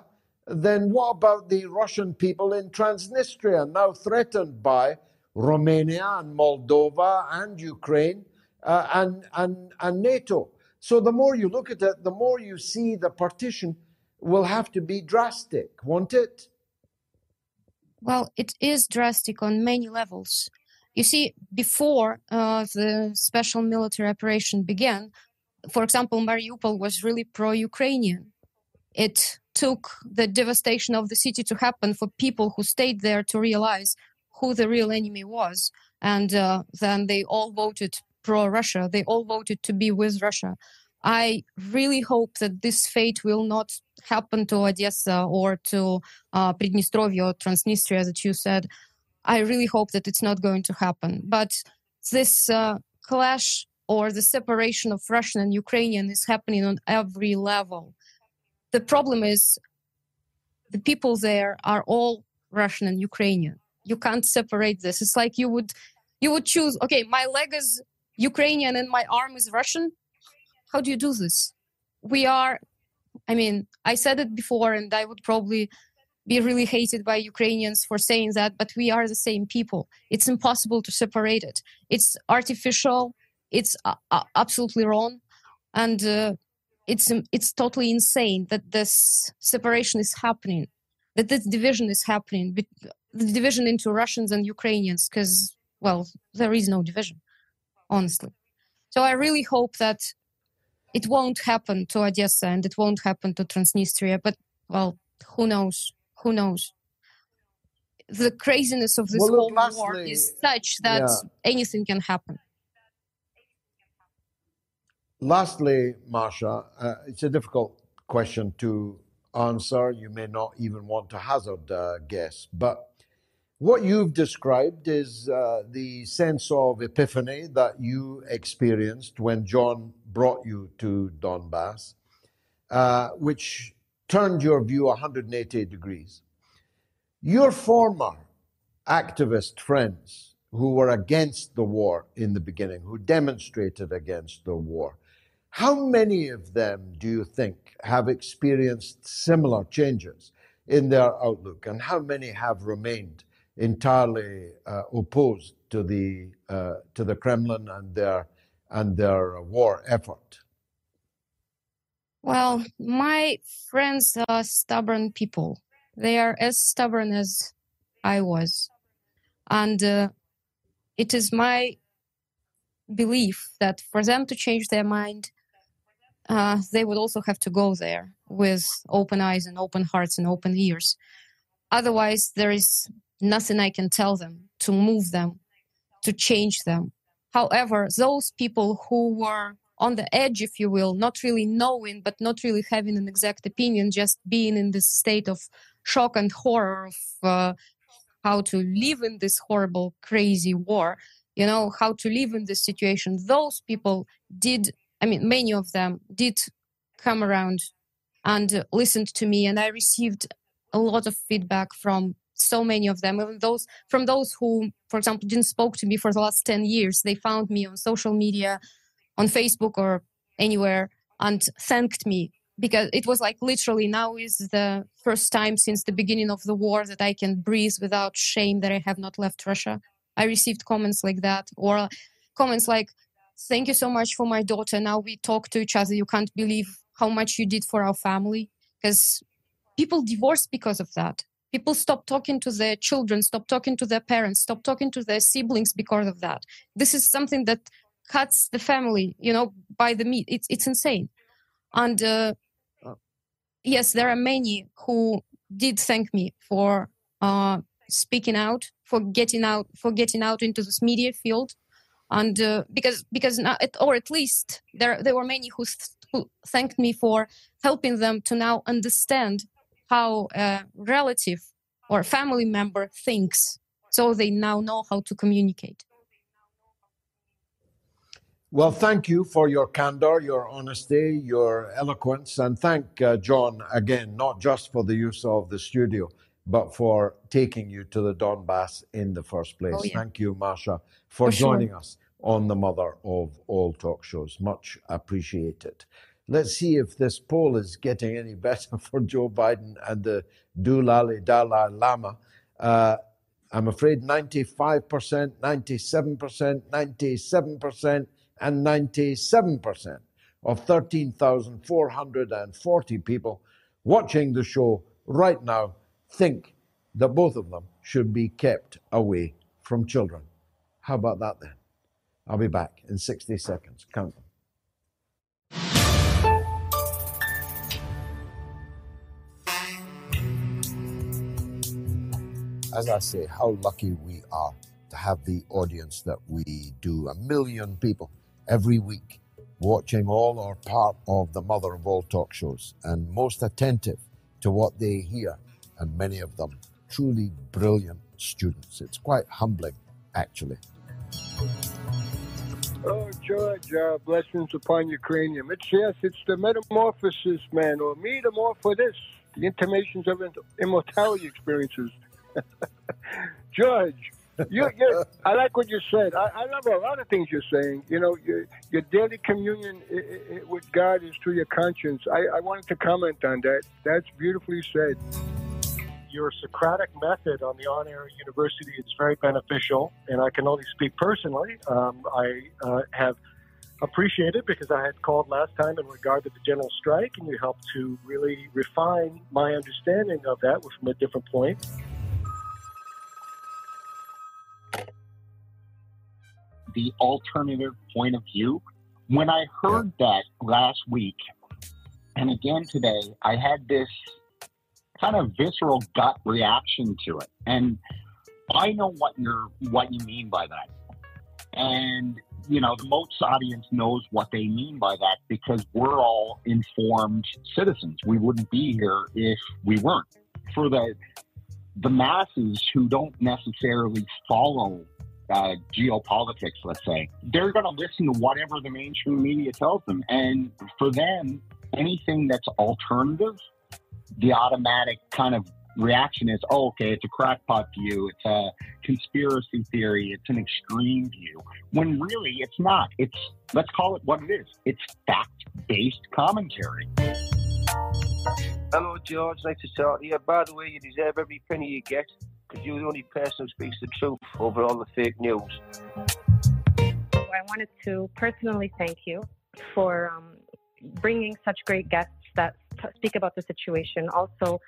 Then what about the Russian people in Transnistria, now threatened by Romania and Moldova and Ukraine uh, and, and, and NATO? So the more you look at it, the more you see the partition will have to be drastic, won't it? Well, it is drastic on many levels. You see, before uh, the special military operation began, for example, Mariupol was really pro-Ukrainian. It took the devastation of the city to happen for people who stayed there to realize who the real enemy was. And uh, then they all voted pro-Russia. They all voted to be with Russia. I really hope that this fate will not happen to Odessa or to uh, Pridnestrovia or Transnistria, that you said. I really hope that it's not going to happen. But this uh, clash or the separation of Russian and Ukrainian is happening on every level. The problem is the people there are all Russian and Ukrainian. You can't separate this. It's like you would you would choose, okay, my leg is Ukrainian and my arm is Russian. How do you do this? We are, I mean, I said it before and I would probably be really hated by Ukrainians for saying that, but we are the same people. It's impossible to separate it. It's artificial. It's uh, uh, absolutely wrong. And uh, it's um, it's totally insane that this separation is happening, that this division is happening, the division into Russians and Ukrainians, because, well, there is no division, honestly. So I really hope that it won't happen to Odessa and it won't happen to Transnistria, but, well, who knows? Who knows? The craziness of this well, whole lastly, war is such that yeah. anything can happen. Lastly, Masha, uh, it's a difficult question to answer. You may not even want to hazard a guess, but what you've described is uh, the sense of epiphany that you experienced when John brought you to Donbass, uh, which turned your view one hundred eighty degrees. Your former activist friends who were against the war in the beginning, who demonstrated against the war, how many of them do you think have experienced similar changes in their outlook, and how many have remained entirely uh, opposed to the uh, to the Kremlin and their and their war effort? Well, my friends are stubborn people. They are as stubborn as I was, and uh, it is my belief that for them to change their mind, Uh, they would also have to go there with open eyes and open hearts and open ears. Otherwise, there is nothing I can tell them to move them, to change them. However, those people who were on the edge, if you will, not really knowing, but not really having an exact opinion, just being in this state of shock and horror of uh, how to live in this horrible, crazy war, you know, how to live in this situation, those people did I mean, many of them did come around and uh, listened to me, and I received a lot of feedback from so many of them, even those from those who, for example, didn't spoke to me for the last ten years. They found me on social media, on Facebook or anywhere, and thanked me, because it was like literally now is the first time since the beginning of the war that I can breathe without shame that I have not left Russia. I received comments like that, or comments like, thank you so much for my daughter. Now we talk to each other. You can't believe how much you did for our family. Because people divorce because of that. People stop talking to their children, stop talking to their parents, stop talking to their siblings because of that. This is something that cuts the family, you know, by the meat. It's, it's insane. And uh, yes, there are many who did thank me for uh, speaking out, for getting out, for getting out into this media field. And uh, because, because not, or at least there there were many who, th- who thanked me for helping them to now understand how a relative or family member thinks, so they now know how to communicate. Well, thank you for your candor, your honesty, your eloquence, and thank uh, John again, not just for the use of the studio, but for taking you to the Donbass in the first place. Oh, yeah. Thank you, Masha, for, for joining sure. us on the mother of all talk shows. Much appreciated. Let's see if this poll is getting any better for Joe Biden and the Doolally Dalai Lama. Uh, I'm afraid ninety-five percent, ninety-seven percent, ninety-seven percent, and ninety-seven percent of thirteen thousand four hundred forty people watching the show right now think that both of them should be kept away from children. How about that then? I'll be back in sixty seconds. Count them. As I say, how lucky we are to have the audience that we do. A million people every week watching all or part of the mother of all talk shows, and most attentive to what they hear, and many of them truly brilliant students. It's quite humbling, actually. Oh, George, uh, blessings upon Ukrainian. It's, yes, it's the metamorphosis, man, or metamorphosis, the intimations of immortality experiences. George, you, you, I like what you said. I, I love a lot of things you're saying. You know, your, your daily communion it, it, with God is through your conscience. I, I wanted to comment on that. That's beautifully said. Your Socratic method on the on-air university is very beneficial, and I can only speak personally. Um, I uh, have appreciated because I had called last time in regard to the general strike, and you helped to really refine my understanding of that from a different point. The alternative point of view. When I heard that last week, and again today, I had this kind of visceral gut reaction to it. And I know what you're, what you mean by that. And, you know, the most audience knows what they mean by that because we're all informed citizens. We wouldn't be here if we weren't. For the, the masses who don't necessarily follow uh, geopolitics, let's say, they're going to listen to whatever the mainstream media tells them. And for them, anything that's alternative, the automatic kind of reaction is, oh, okay, it's a crackpot view, it's a conspiracy theory, it's an extreme view, when really it's not. It's, let's call it what it is. It's fact-based commentary. Hello, George. Nice to talk to you. By the way, you deserve every penny you get because you're the only person who speaks the truth over all the fake news. I wanted to personally thank you for um, bringing such great guests that speak about the situation. Also,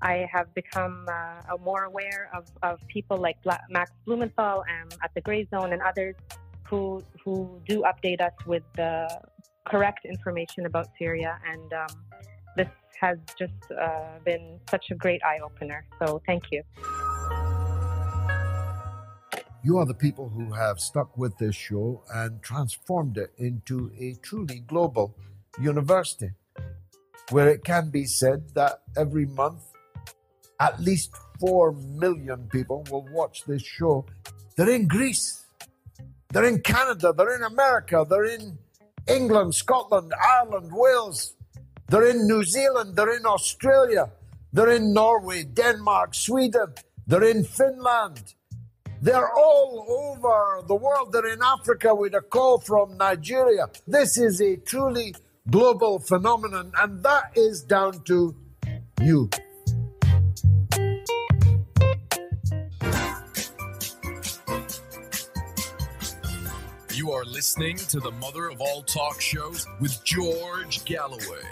I have become uh, more aware of, of people like Max Blumenthal and At the Gray Zone and others who who do update us with the correct information about Syria. And um, this has just uh, been such a great eye-opener. So thank you. You are the people who have stuck with this show and transformed it into a truly global university, where it can be said that every month, at least four million people will watch this show. They're in Greece, they're in Canada, they're in America, they're in England, Scotland, Ireland, Wales, they're in New Zealand, they're in Australia, they're in Norway, Denmark, Sweden, they're in Finland. They're all over the world. They're in Africa with a call from Nigeria. This is a truly global phenomenon, and that is down to you. You are listening to the mother of all talk shows with George Galloway.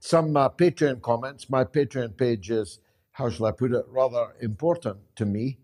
Some uh, Patreon comments. My Patreon page is, how shall I put it, rather important to me.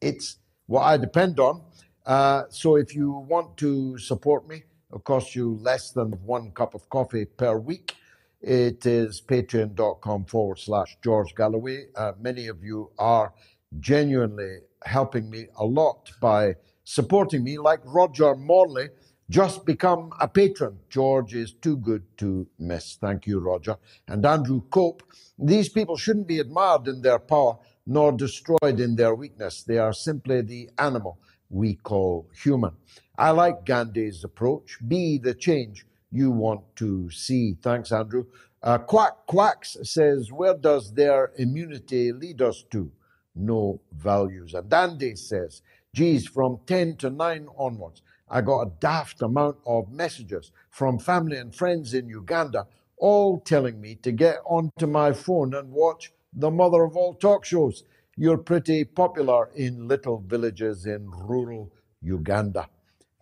It's what I depend on. Uh, so if you want to support me, it'll cost you less than one cup of coffee per week. It is patreon.com forward slash George Galloway. Uh, many of you are genuinely helping me a lot by supporting me, like Roger Morley, just become a patron. George is too good to miss. Thank you, Roger. And Andrew Cope. These people shouldn't be admired in their power, nor destroyed in their weakness. They are simply the animal we call human. I like Gandhi's approach. Be the change you want to see. Thanks, Andrew. Uh, Quack Quacks says, where does their immunity lead us to? No values. And Andy says, geez, from ten to nine onwards, I got a daft amount of messages from family and friends in Uganda, all telling me to get onto my phone and watch the mother of all talk shows. You're pretty popular in little villages in rural Uganda,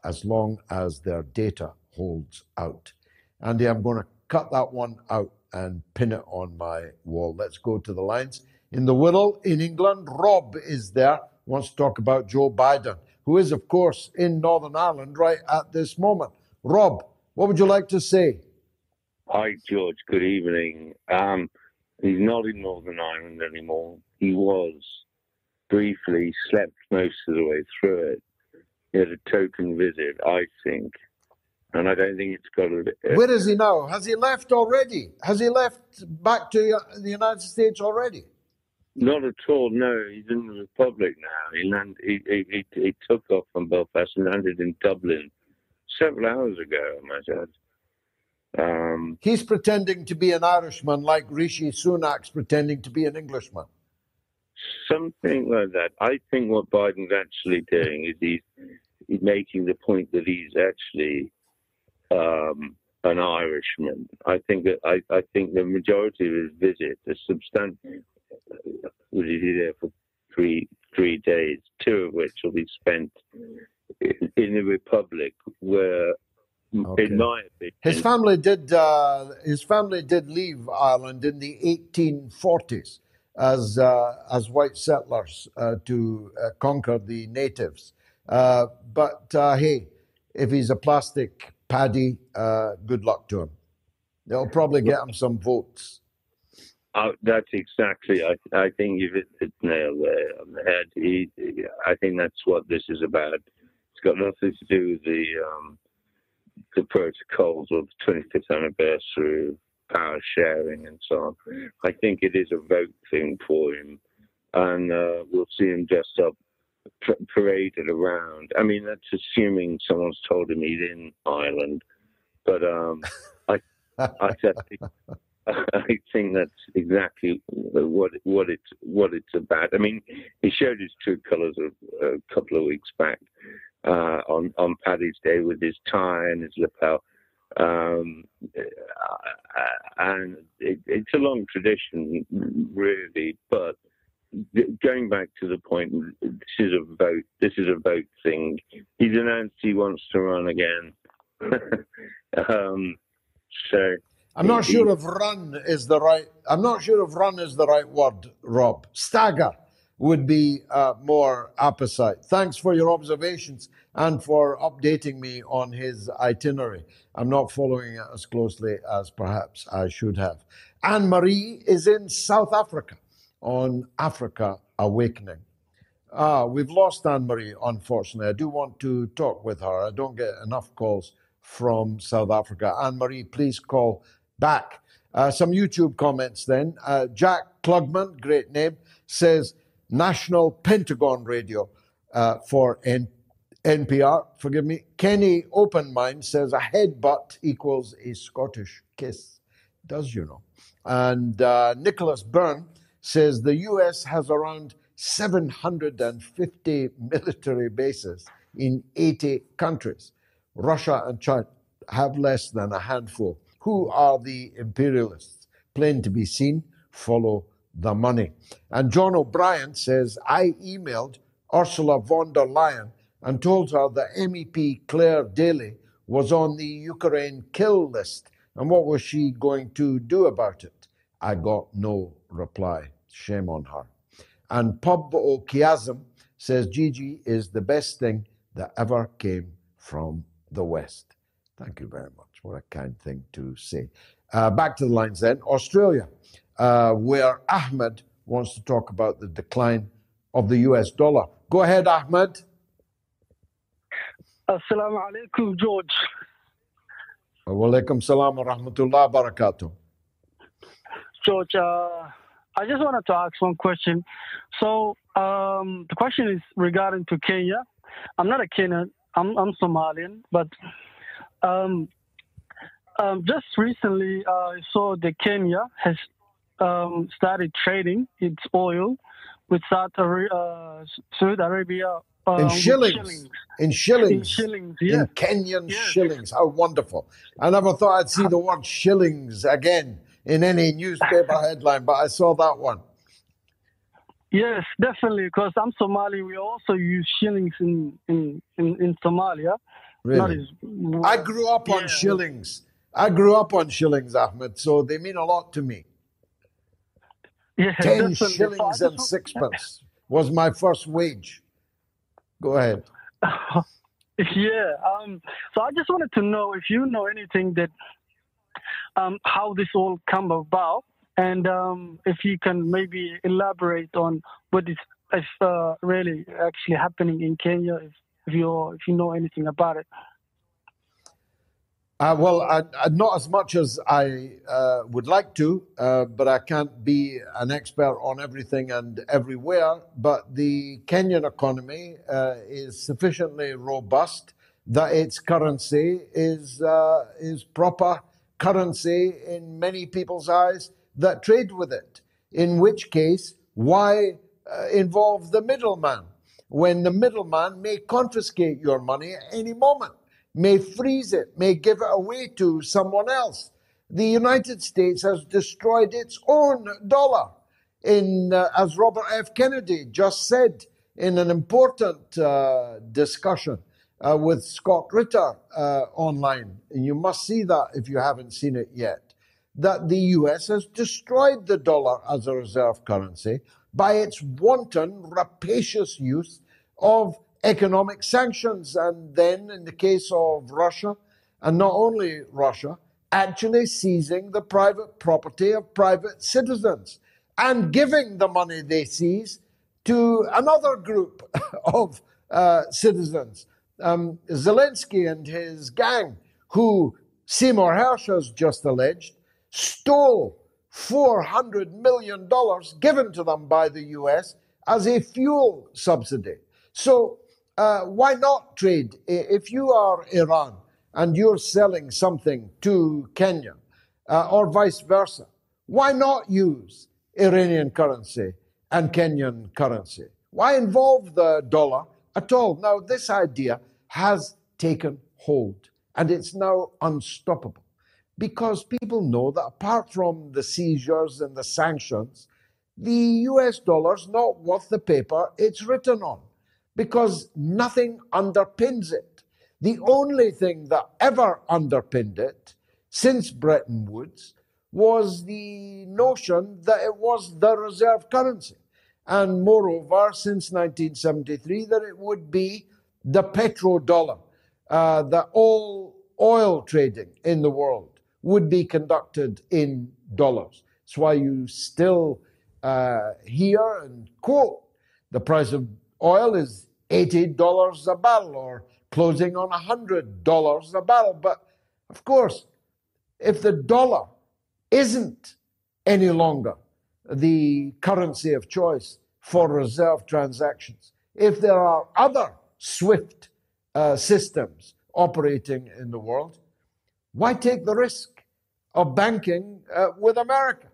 as long as their data holds out. Andy, I'm going to cut that one out and pin it on my wall. Let's go to the lines. In the Wirral in England, Rob is there, wants to talk about Joe Biden, who is, of course, in Northern Ireland right at this moment. Rob, what would you like to say? Hi, George. Good evening. Um, He's not in Northern Ireland anymore. He was briefly, slept most of the way through it. He had a token visit, I think. And I don't think it's got a... Uh, Where is he now? Has he left already? Has he left back to the United States already? Not at all, no. He's in the Republic now. He, land, he, he, he, he took off from Belfast and landed in Dublin several hours ago, I might add. Um, He's pretending to be an Irishman like Rishi Sunak's pretending to be an Englishman. Something like that. I think what Biden's actually doing is he's, he's making the point that he's actually um, an Irishman. I think that I, I think the majority of his visit, a substantial, was he there for three three days, two of which will be spent in, in the Republic, where, okay. in my opinion, his family did uh, his family did leave Ireland in the eighteen forties. As uh, as white settlers uh, to uh, conquer the natives, uh, but uh, hey, if he's a plastic paddy, uh, good luck to him. They'll probably get him some votes. Uh, that's exactly. I I think you've hit the nail there on the head. He, I think that's what this is about. It's got nothing to do with the um, the protocols of the twenty-fifth anniversary. Power sharing and so on. I think it is a vote thing for him, and uh, we'll see him dressed up, paraded around. I mean, that's assuming someone's told him he's in Ireland, but um, I, I, think, I think that's exactly what what it's what it's about. I mean, he showed his true colours a, a couple of weeks back uh, on on Paddy's Day with his tie and his lapel. Um, and it, it's a long tradition, really. But going back to the point, this is a vote. This is a vote thing. He's announced he wants to run again. um, so I'm not he, sure if "run" is the right. I'm not sure if "run" is the right word, Rob. Stagger would be uh, more apposite. Thanks for your observations and for updating me on his itinerary. I'm not following it as closely as perhaps I should have. Anne-Marie is in South Africa on Africa Awakening. Ah, we've lost Anne-Marie, unfortunately. I do want to talk with her. I don't get enough calls from South Africa. Anne-Marie, please call back. Uh, some YouTube comments then. Uh, Jack Klugman, great name, says, National Pentagon Radio uh, for N P R, forgive me. Kenny Openmind says a headbutt equals a Scottish kiss. Does you know? And uh, Nicholas Byrne says the U S has around seven hundred fifty military bases in eighty countries. Russia and China have less than a handful. Who are the imperialists? Plain to be seen, follow the money. And John O'Brien says, I emailed Ursula von der Leyen and told her that M E P Claire Daly was on the Ukraine kill list, and what was she going to do about it? I got no reply. Shame on her. And Pub O Chiasm says, Gigi is the best thing that ever came from the West. Thank you very much. What a kind thing to say. Uh, back to the lines then. Australia, uh, where Ahmed wants to talk about the decline of the U S dollar. Go ahead, Ahmed. Assalamu alaikum, George. Wa alaikum salam wa rahmatullahi wa barakatuh. George, uh, I just wanted to ask one question. So um, the question is regarding to Kenya. I'm not a Kenyan, I'm, I'm Somalian, but um, um, just recently uh, I saw that Kenya has um, started trading its oil with South uh, Saudi Arabia. In shillings. shillings, in shillings, in shillings, yeah. in Kenyan yeah. shillings. How wonderful! I never thought I'd see the word shillings again in any newspaper headline, but I saw that one. Yes, definitely. Because I'm Somali, we also use shillings in in in, in Somalia. Really? Not as, uh, I grew up yeah. on shillings. I grew up on shillings, Ahmed. So they mean a lot to me. Yeah, Ten definitely. shillings and sixpence was my first wage. Go ahead. yeah. Um, so I just wanted to know if you know anything that um, how this all come about, and um, if you can maybe elaborate on what is if, uh, really actually happening in Kenya, if, if you if you know anything about it. Uh, well, I, I, not as much as I uh, would like to, uh, but I can't be an expert on everything and everywhere. But the Kenyan economy uh, is sufficiently robust that its currency is uh, is proper currency in many people's eyes that trade with it. In which case, why uh, involve the middleman when the middleman may confiscate your money at any moment? May freeze it, may give it away to someone else. The United States has destroyed its own dollar. In, uh, as Robert F. Kennedy just said in an important uh, discussion uh, with Scott Ritter uh, online, and you must see that if you haven't seen it yet, that the U S has destroyed the dollar as a reserve currency by its wanton, rapacious use of economic sanctions, and then in the case of Russia, and not only Russia, actually seizing the private property of private citizens and giving the money they seize to another group of uh, citizens. Um, Zelensky and his gang, who Seymour Hersh has just alleged, stole four hundred million dollars given to them by the U S as a fuel subsidy. So, Uh, why not trade? If you are Iran and you're selling something to Kenya uh, or vice versa, why not use Iranian currency and Kenyan currency? Why involve the dollar at all? Now, this idea has taken hold and it's now unstoppable because people know that apart from the seizures and the sanctions, the U S dollar's not worth the paper it's written on, because nothing underpins it. The only thing that ever underpinned it since Bretton Woods was the notion that it was the reserve currency. And moreover, since nineteen seventy-three, that it would be the petrodollar, uh, that all oil trading in the world would be conducted in dollars. That's why you still uh, hear and quote the price of oil is eighty dollars a barrel or closing on one hundred dollars a barrel. But of course, if the dollar isn't any longer the currency of choice for reserve transactions, if there are other SWIFT uh, systems operating in the world, why take the risk of banking uh, with America?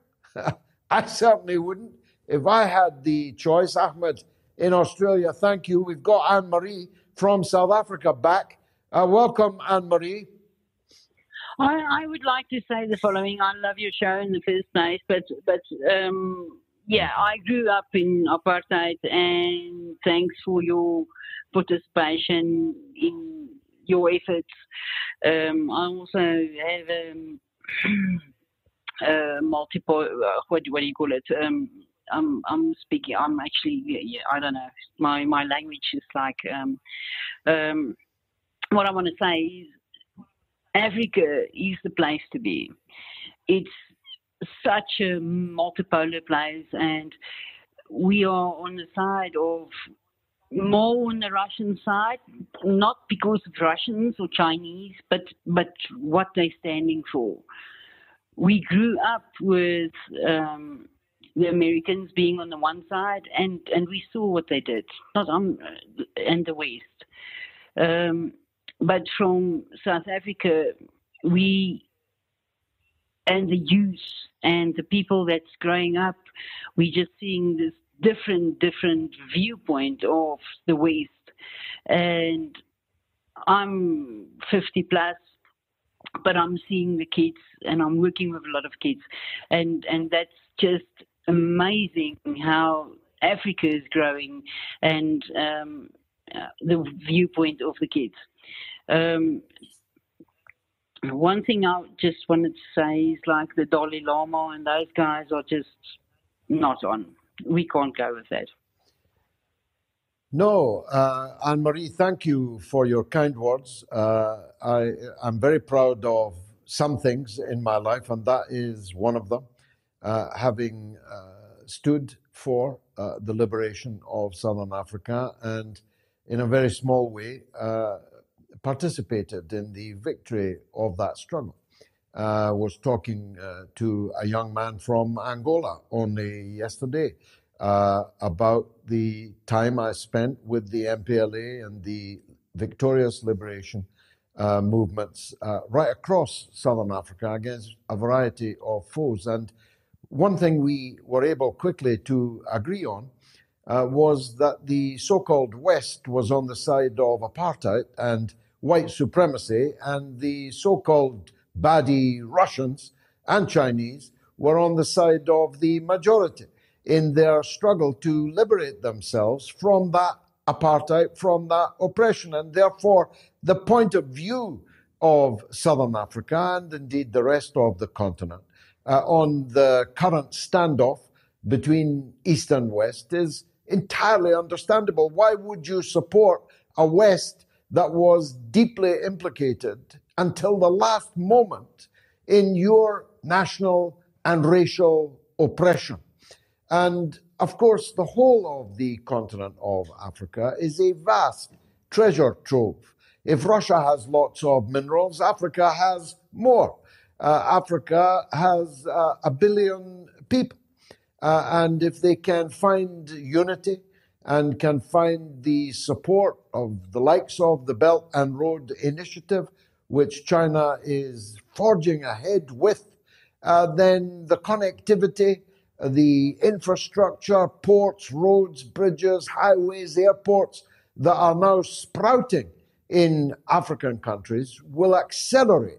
I certainly wouldn't. If I had the choice, Ahmed, in Australia, thank you. We've got Anne-Marie from South Africa back. Uh, welcome, Anne-Marie. I, I would like to say the following. I love your show in the first place, but, but um, yeah, I grew up in apartheid, and thanks for your participation in your efforts. Um, I also have a um, uh, multi- uh, what, what do you call it? Um, I'm, I'm speaking, I'm actually, yeah, yeah, I don't know, my, my language is like, um, um, what I want to say is Africa is the place to be. It's such a multipolar place, and we are on the side of, more on the Russian side, not because of Russians or Chinese, but, but what they're standing for. We grew up with... Um, the Americans being on the one side, and, and we saw what they did, not on, and the West. Um, but from South Africa, we, and the youth and the people that's growing up, we're just seeing this different, different viewpoint of the West. And I'm fifty plus, but I'm seeing the kids, and I'm working with a lot of kids. And, and that's just amazing how Africa is growing, and um, the viewpoint of the kids. Um, one thing I just wanted to say is like the Dalai Lama and those guys are just not on. We can't go with that. No, uh, Anne-Marie, thank you for your kind words. Uh, I, I'm very proud of some things in my life, and that is one of them. Uh, having uh, stood for uh, the liberation of Southern Africa, and in a very small way, uh, participated in the victory of that struggle. I uh, was talking uh, to a young man from Angola only yesterday uh, about the time I spent with the M P L A and the victorious liberation uh, movements uh, right across southern Africa against a variety of foes. And one thing we were able quickly to agree on uh, was that the so-called West was on the side of apartheid and white supremacy, and the so-called baddie Russians and Chinese were on the side of the majority in their struggle to liberate themselves from that apartheid, from that oppression. And therefore, the point of view of Southern Africa and indeed the rest of the continent uh, on the current standoff between East and West is entirely understandable. Why would you support a West that was deeply implicated until the last moment in your national and racial oppression? And of course, the whole of the continent of Africa is a vast treasure trove. If Russia has lots of minerals, Africa has more. Uh, Africa has uh, a billion people. Uh, and if they can find unity and can find the support of the likes of the Belt and Road Initiative, which China is forging ahead with, uh, then the connectivity, the infrastructure, ports, roads, bridges, highways, airports that are now sprouting in African countries will accelerate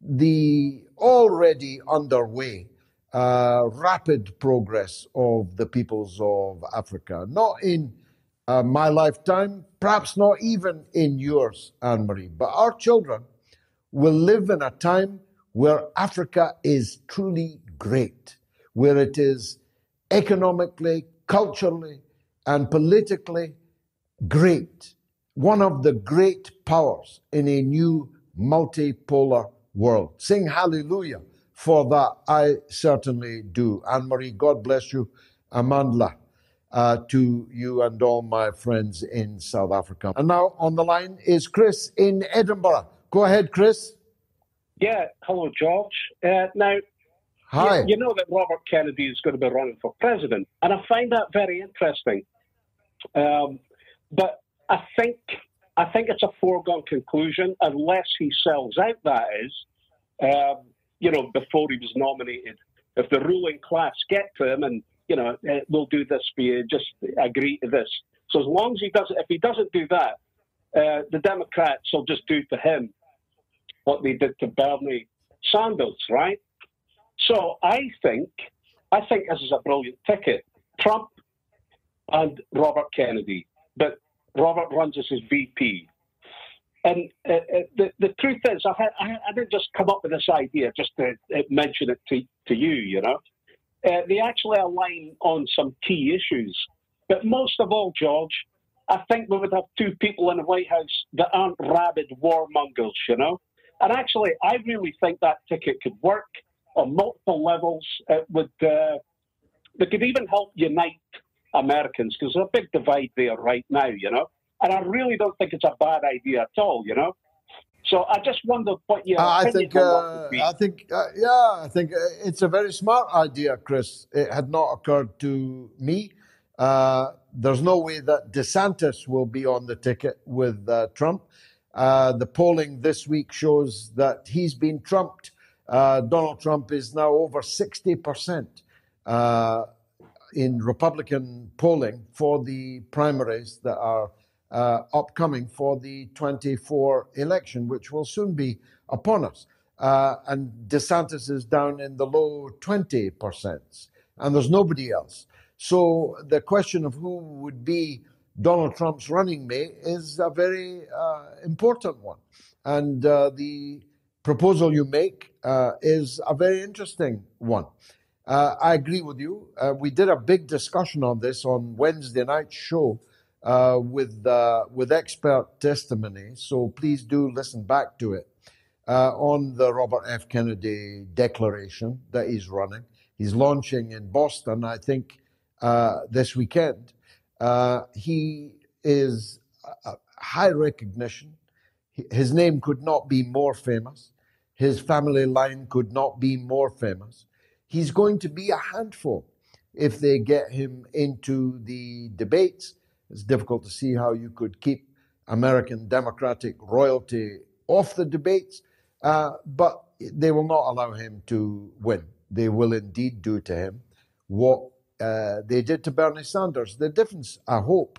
the already underway uh, rapid progress of the peoples of Africa. Not in uh, my lifetime, perhaps not even in yours, Anne-Marie, but our children will live in a time where Africa is truly great, where it is economically, culturally, and politically great, one of the great powers in a new multipolar world. Sing hallelujah for that, I certainly do. Anne-Marie, God bless you. Amandla, uh, to you and all my friends in South Africa. And now on the line is Chris in Edinburgh. Go ahead, Chris. Yeah, hello, George. Uh, now, hi. You, you know that Robert Kennedy is going to be running for president, and I find that very interesting. Um, but I think I think it's a foregone conclusion, unless he sells out, that is, um, you know, before he was nominated. If the ruling class get to him and, you know, uh, we'll do this for you, just agree to this. So as long as he doesn't, if he doesn't do that, uh, the Democrats will just do to him what they did to Bernie Sanders, right? So I think, I think this is a brilliant ticket, Trump and Robert Kennedy. But Robert runs as his V P. And uh, uh, the, the truth is, I've had, I, I didn't just come up with this idea just to uh, mention it to, to you, you know. Uh, they actually align on some key issues. But most of all, George, I think we would have two people in the White House that aren't rabid warmongers, you know. And actually, I really think that ticket could work on multiple levels. It would, uh, it could even help unite Americans, because there's a big divide there right now, you know. And I really don't think it's a bad idea at all, you know. So I just wonder what your uh, opinion I think, uh, would be. I think, uh, yeah, I think it's a very smart idea, Chris. It had not occurred to me. Uh, there's no way that DeSantis will be on the ticket with uh, Trump. Uh, the polling this week shows that he's been trumped. Uh, Donald Trump is now over sixty percent uh, in Republican polling for the primaries that are uh, upcoming for the twenty-four election, which will soon be upon us. Uh, and DeSantis is down in the low twenty percent, and there's nobody else. So the question of who would be Donald Trump's running mate is a very uh, important one. And uh, the proposal you make uh, is a very interesting one. Uh, I agree with you. Uh, we did a big discussion on this on Wednesday night's show uh, with uh, with expert testimony. So please do listen back to it uh, on the Robert F. Kennedy declaration that he's running. He's launching in Boston, I think, uh, this weekend. Uh, he is a high recognition. His name could not be more famous. His family line could not be more famous. He's going to be a handful if they get him into the debates. It's difficult to see how you could keep American Democratic royalty off the debates, uh, but they will not allow him to win. They will indeed do to him what uh, they did to Bernie Sanders. The difference, I hope,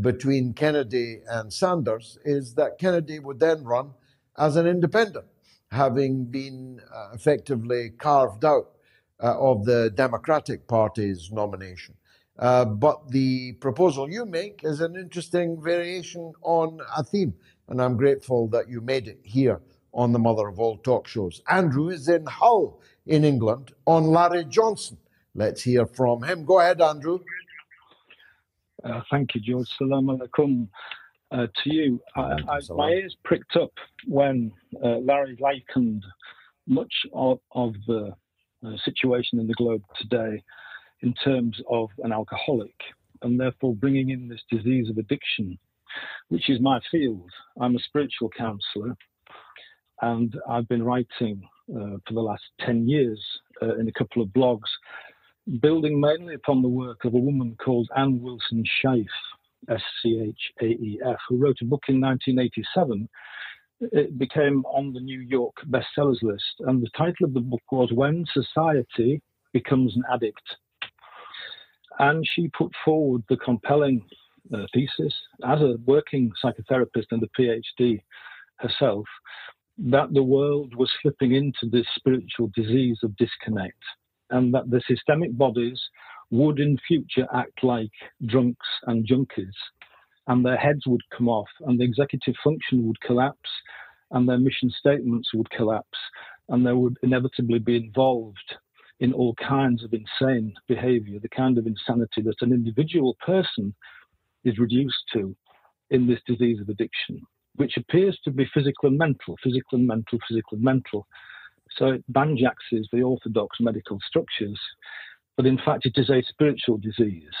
between Kennedy and Sanders is that Kennedy would then run as an independent, having been uh, effectively carved out uh, of the Democratic Party's nomination. Uh, but the proposal you make is an interesting variation on a theme, and I'm grateful that you made it here on the mother of all talk shows. Andrew is in Hull in England on Larry Johnson. Let's hear from him. Go ahead, Andrew. Uh, thank you, George. Salam alaikum uh, to you. I, I, my ears pricked up when uh, Larry likened much of, of the uh, situation in the globe today in terms of an alcoholic, and therefore bringing in this disease of addiction, which is my field. I'm a spiritual counsellor, and I've been writing uh, for the last ten years uh, in a couple of blogs, building mainly upon the work of a woman called Anne Wilson Shaef, S C H A E F, who wrote a book in nineteen eighty-seven. It became on the New York bestsellers list, and the title of the book was When Society Becomes an Addict. And she put forward the compelling uh, thesis, as a working psychotherapist and a PhD herself, that the world was slipping into this spiritual disease of disconnect, and that the systemic bodies would in future act like drunks and junkies, and their heads would come off, and the executive function would collapse, and their mission statements would collapse, and they would inevitably be involved in all kinds of insane behavior, the kind of insanity that an individual person is reduced to in this disease of addiction, which appears to be physical and mental, physical and mental, physical and mental. So it banjaxes the orthodox medical structures, but in fact it is a spiritual disease.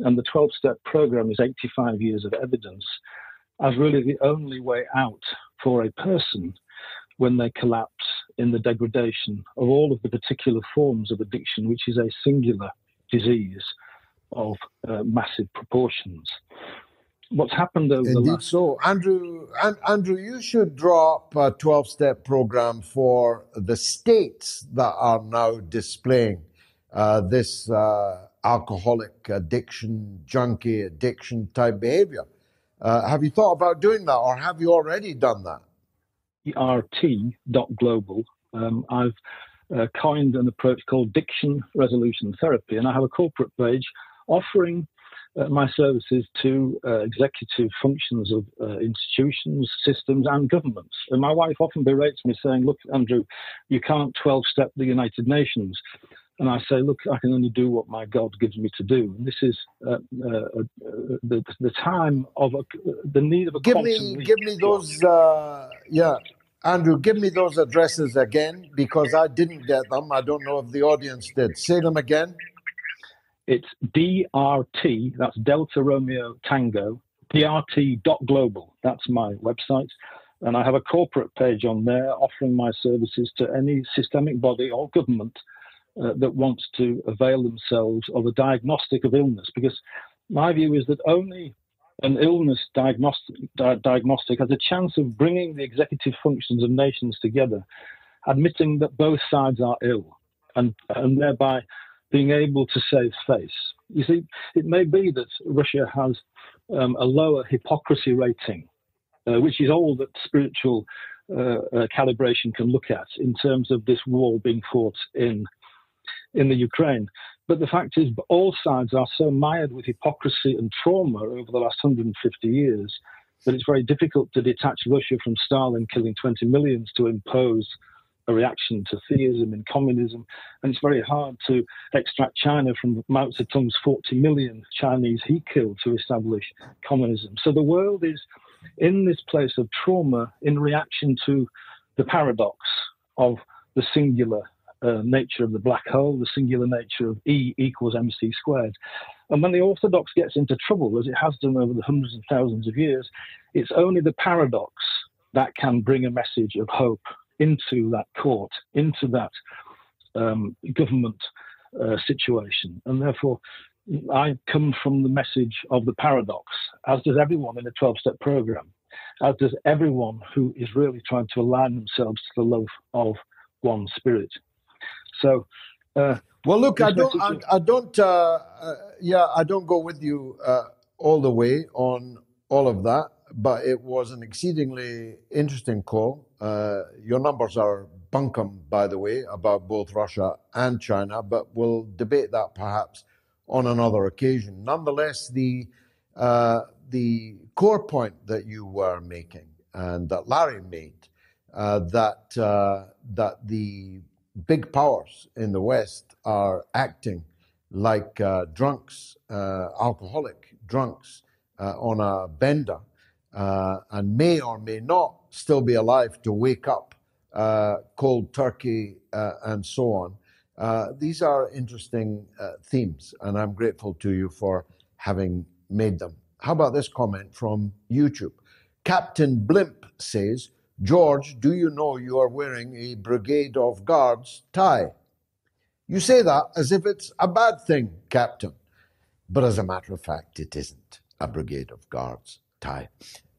And the twelve-step program is eighty-five years of evidence as really the only way out for a person when they collapse in the degradation of all of the particular forms of addiction, which is a singular disease of uh, massive proportions. What's happened over Indeed the last... so. Andrew, and, Andrew, you should draw up a twelve-step program for the states that are now displaying uh, this uh, alcoholic addiction, junkie addiction type behavior. Uh, have you thought about doing that, or have you already done that? E R T dot global. Um, I've uh, coined an approach called Addiction Resolution Therapy, and I have a corporate page offering Uh, my services to uh, executive functions of uh, institutions, systems and governments. And my wife often berates me saying, look, Andrew, you can't twelve-step the United Nations. And I say, look, I can only do what my God gives me to do. And this is uh, uh, uh, the, the time of a, the need of a... Give me, give me those, uh, yeah, Andrew, give me those addresses again, because I didn't get them. I don't know if the audience did. Say them again. It's D R T, that's Delta Romeo Tango, D R T dot global. That's my website. And I have a corporate page on there offering my services to any systemic body or government uh, that wants to avail themselves of a diagnostic of illness. Because my view is that only an illness diagnostic, di- diagnostic has a chance of bringing the executive functions of nations together, admitting that both sides are ill, and, and thereby being able to save face. You see, it may be that Russia has um, a lower hypocrisy rating, uh, which is all that spiritual uh, uh, calibration can look at in terms of this war being fought in in the Ukraine. But the fact is, all sides are so mired with hypocrisy and trauma over the last one hundred fifty years that it's very difficult to detach Russia from Stalin killing twenty millions to impose a reaction to theism and communism, and it's very hard to extract China from Mao Zedong's forty million Chinese he killed to establish communism. So the world is in this place of trauma in reaction to the paradox of the singular uh, nature of the black hole, the singular nature of E equals mc squared. And when the orthodox gets into trouble, as it has done over the hundreds of thousands of years, it's only the paradox that can bring a message of hope into that court, into that um, government uh, situation. And therefore, I come from the message of the paradox, as does everyone in a twelve-step program, as does everyone who is really trying to align themselves to the love of one spirit. So... Uh, well, look, I don't, I, I don't, uh, uh, yeah, I don't go with you uh, all the way on all of that, but it was an exceedingly interesting call. Uh, your numbers are bunkum, by the way, about both Russia and China, but we'll debate that perhaps on another occasion. Nonetheless, the uh, the core point that you were making and that Larry made, uh, that uh, that the big powers in the West are acting like uh, drunks, uh, alcoholic drunks uh, on a bender, uh, and may or may not still be alive to wake up uh, cold turkey uh, and so on. Uh, these are interesting uh, themes, and I'm grateful to you for having made them. How about this comment from YouTube? Captain Blimp says, George, do you know you are wearing a Brigade of Guards tie? You say that as if it's a bad thing, Captain. But as a matter of fact, it isn't a Brigade of Guards tie.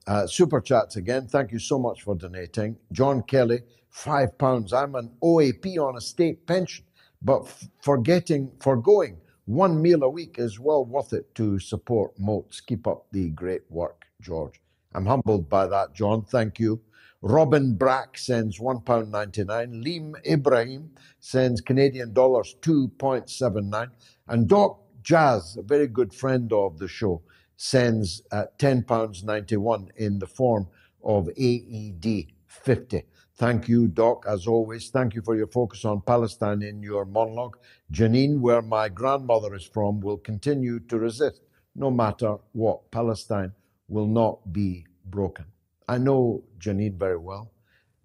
Uh, super chats again. Thank you so much for donating. John Kelly, five pounds. I'm an O A P on a state pension, but forgetting, forgoing one meal a week is well worth it to support Moats. Keep up the great work, George. I'm humbled by that, John. Thank you. Robin Brack sends one pound ninety-nine. Liam Ibrahim sends Canadian dollars two point seven nine. And Doc Jazz, a very good friend of the show, sends uh, ten pounds ninety-one in the form of A E D fifty. Thank you, Doc, as always. Thank you for your focus on Palestine in your monologue. Jenin, where my grandmother is from, will continue to resist no matter what. Palestine will not be broken. I know Jenin very well.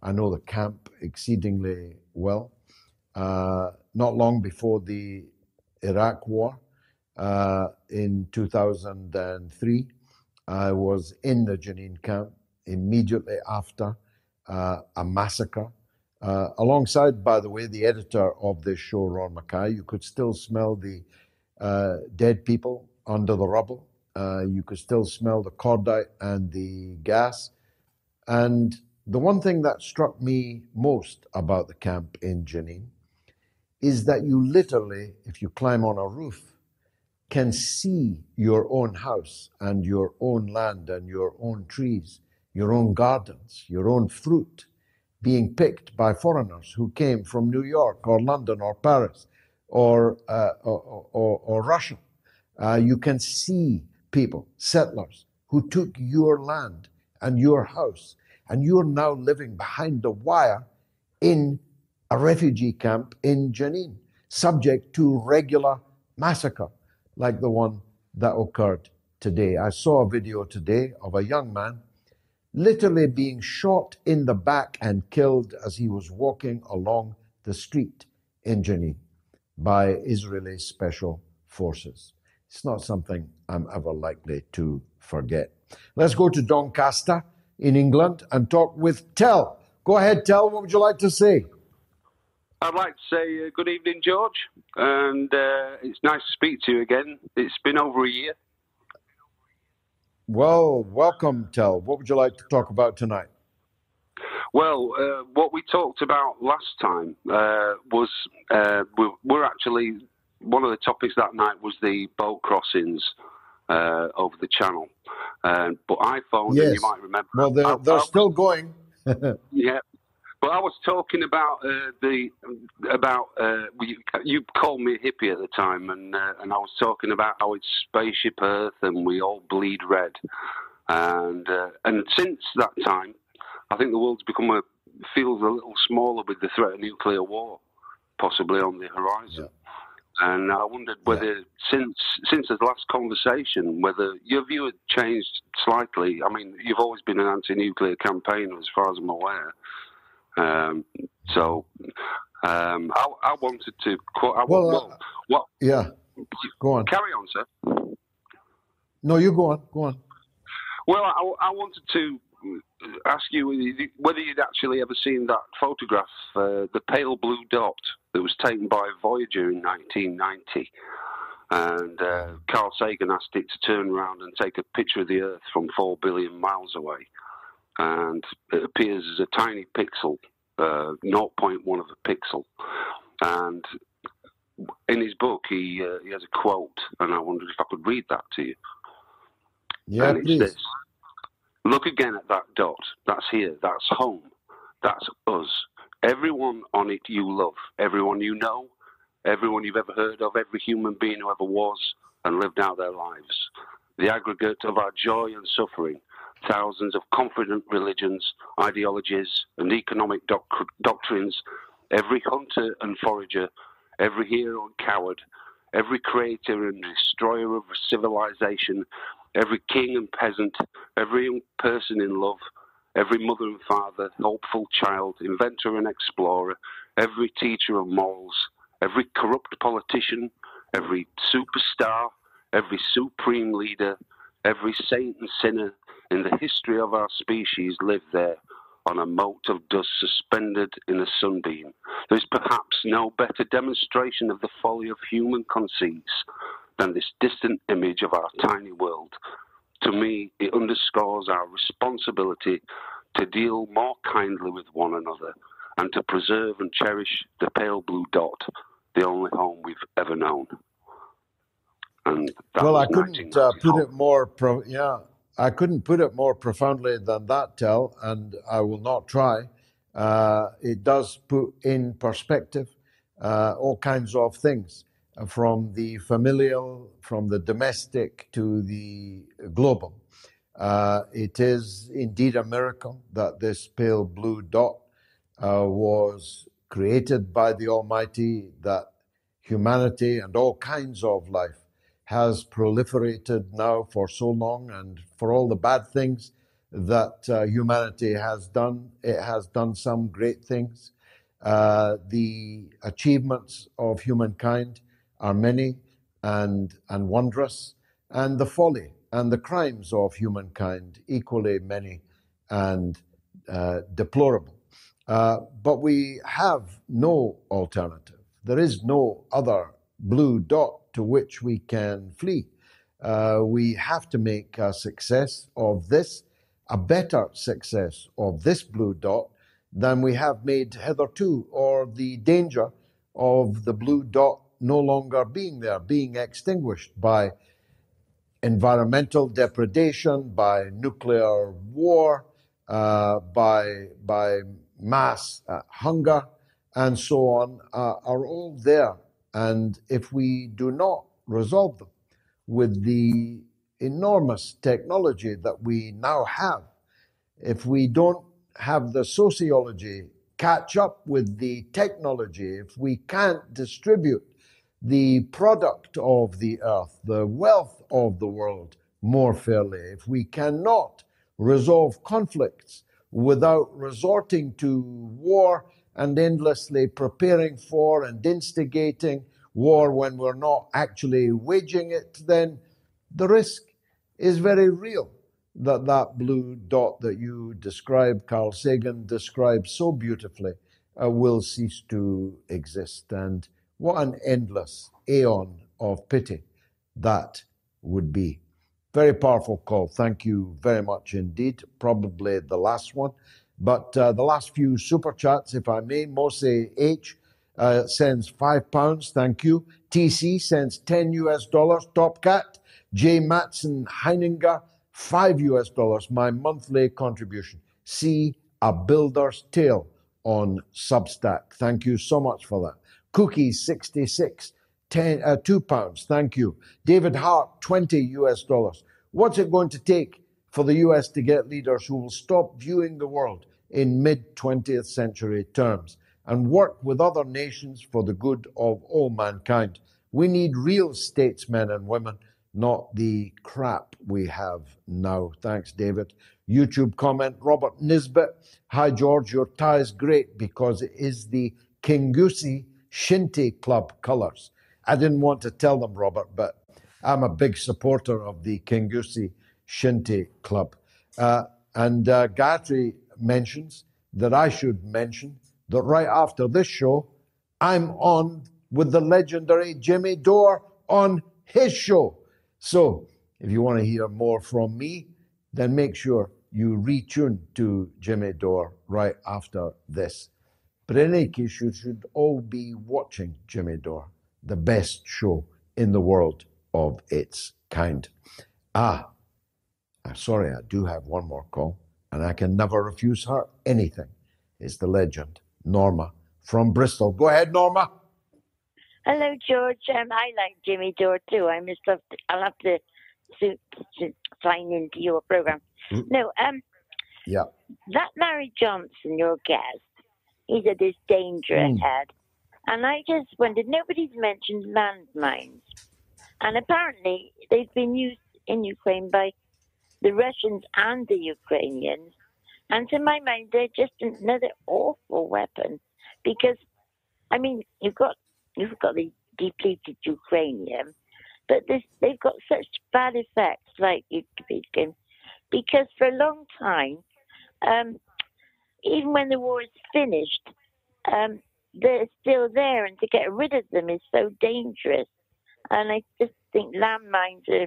I know the camp exceedingly well. Uh, not long before the Iraq war uh, in two thousand three, I was in the Jenin camp immediately after uh, a massacre. Uh, alongside, by the way, the editor of this show, Ron Mackay. You could still smell the uh, dead people under the rubble. Uh, you could still smell the cordite and the gas. And the one thing that struck me most about the camp in Jenin is that you literally, if you climb on a roof, can see your own house and your own land and your own trees, your own gardens, your own fruit being picked by foreigners who came from New York or London or Paris or, uh, or, or, or Russia. Uh, you can see people, settlers, who took your land and your house, and you're now living behind the wire in a refugee camp in Jenin, subject to regular massacre like the one that occurred today. I saw a video today of a young man literally being shot in the back and killed as he was walking along the street in Jenin by Israeli special forces. It's not something I'm ever likely to forget. Let's go to Doncaster in England and talk with Tel. Go ahead, Tel. What would you like to say? I'd like to say uh, good evening, George. And uh, it's nice to speak to you again. It's been over a year. Well, welcome, Tel. What would you like to talk about tonight? Well, uh, what we talked about last time uh, was uh, we're, we're actually... One of the topics that night was the boat crossings uh, over the channel. Uh, but I phoned, yes. And you might remember. Well, they're, I, they're I, still going. Yeah. But I was talking about uh, the, about, uh, you, you called me a hippie at the time, and, uh, and I was talking about how it's Spaceship Earth and we all bleed red. And, uh, and since that time, I think the world's become a, feels a little smaller with the threat of nuclear war, possibly on the horizon. Yeah. And I wondered whether, yeah. since since the last conversation, whether your view had changed slightly. I mean, you've always been an anti-nuclear campaigner, as far as I'm aware. Um, so um, I, I wanted to... I, well, well uh, what, yeah, go on. Carry on, sir. No, you go on, go on. Well, I, I wanted to ask you whether you'd actually ever seen that photograph, uh, the pale blue dot that was taken by Voyager in nineteen ninety. And uh, Carl Sagan asked it to turn around and take a picture of the Earth from four billion miles away. And it appears as a tiny pixel, uh, zero point one of a pixel. And in his book, he, uh, he has a quote, and I wondered if I could read that to you. Yeah, and it please. Says, "Look again at that dot. That's here. That's home. That's us. Everyone on it you love, everyone you know, everyone you've ever heard of, every human being who ever was and lived out their lives. The aggregate of our joy and suffering, thousands of confident religions, ideologies and economic doc- doctrines, every hunter and forager, every hero and coward, every creator and destroyer of civilization, every king and peasant, every young person in love, every mother and father, hopeful child, inventor and explorer, every teacher of morals, every corrupt politician, every superstar, every supreme leader, every saint and sinner in the history of our species lived there on a mote of dust suspended in a sunbeam. There is perhaps no better demonstration of the folly of human conceits than this distant image of our tiny world. To me, it underscores our responsibility to deal more kindly with one another and to preserve and cherish the pale blue dot, the only home we've ever known." And well, I couldn't uh, put it more. Pro- yeah, I couldn't put it more profoundly than that, Tel, and I will not try. Uh, it does put in perspective uh, all kinds of things, from the familial, from the domestic to the global. Uh, it is indeed a miracle that this pale blue dot Uh, was created by the Almighty, that humanity and all kinds of life has proliferated now for so long, and for all the bad things that uh, humanity has done, it has done some great things. Uh, the achievements of humankind are many and, and wondrous, and the folly and the crimes of humankind equally many and uh, deplorable. Uh, but we have no alternative. There is no other blue dot to which we can flee. Uh, we have to make a success of this, a better success of this blue dot than we have made hitherto, or the danger of the blue dot no longer being there, being extinguished by environmental depredation, by nuclear war, uh, by by... mass uh, hunger, and so on, uh, are all there. And if we do not resolve them with the enormous technology that we now have, if we don't have the sociology catch up with the technology, if we can't distribute the product of the earth, the wealth of the world more fairly, if we cannot resolve conflicts without resorting to war and endlessly preparing for and instigating war when we're not actually waging it, then the risk is very real that that blue dot that you describe, Carl Sagan describes so beautifully, uh, will cease to exist. And what an endless aeon of pity that would be. Very powerful call. Thank you very much indeed. Probably the last one. But uh, the last few super chats, if I may. Mose H uh, sends five pounds. Thank you. T C sends ten U S dollars. Top Cat. J Matson Heininger, five U S dollars. My monthly contribution. See a builder's tale on Substack. Thank you so much for that. Cookie sixty-six. Ten, uh, two pounds, thank you. David Hart, twenty U S dollars. What's it going to take for the U S to get leaders who will stop viewing the world in mid-twentieth century terms and work with other nations for the good of all mankind? We need real statesmen and women, not the crap we have now. Thanks, David. YouTube comment, Robert Nisbet. Hi, George, your tie is great because it is the Kingusi Shinty Club colours. I didn't want to tell them, Robert, but I'm a big supporter of the Kingusi Shinty Club. Uh, And uh, Guthrie mentions that I should mention that right after this show, I'm on with the legendary Jimmy Dore on his show. So if you want to hear more from me, then make sure you retune to Jimmy Dore right after this. But in any case, you should all be watching Jimmy Dore, the best show in the world of its kind. Ah, I'm sorry, I do have one more call, and I can never refuse her anything. It's the legend, Norma from Bristol. Go ahead, Norma. Hello, George. Um, I like Jimmy Dore too. I must have to, I'll have to, to, to sign into your program. Mm. No, um, yeah, that Larry Johnson, your guest, he's a danger mm. ahead, and I just wondered. Nobody's mentioned landmines, and apparently they've been used in Ukraine by the Russians and the Ukrainians. And to my mind, they're just another awful weapon because, I mean, you've got you've got the depleted Ukrainian, but this, they've got such bad effects, like you speaking, because for a long time, um, even when the war is finished, um, they're still there, and to get rid of them is so dangerous. And I just think landmines are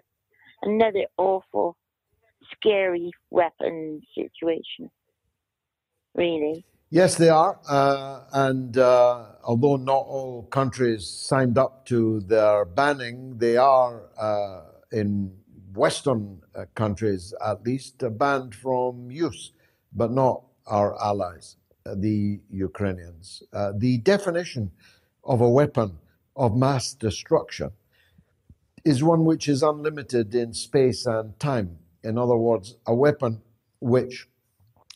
another awful, scary weapon situation, really. Yes, they are. Uh, and uh, although not all countries signed up to their banning, they are, uh, in Western uh, countries at least, uh, banned from use, but not our allies, uh, the Ukrainians. Uh, the definition of a weapon of mass destruction is one which is unlimited in space and time. In other words, a weapon which,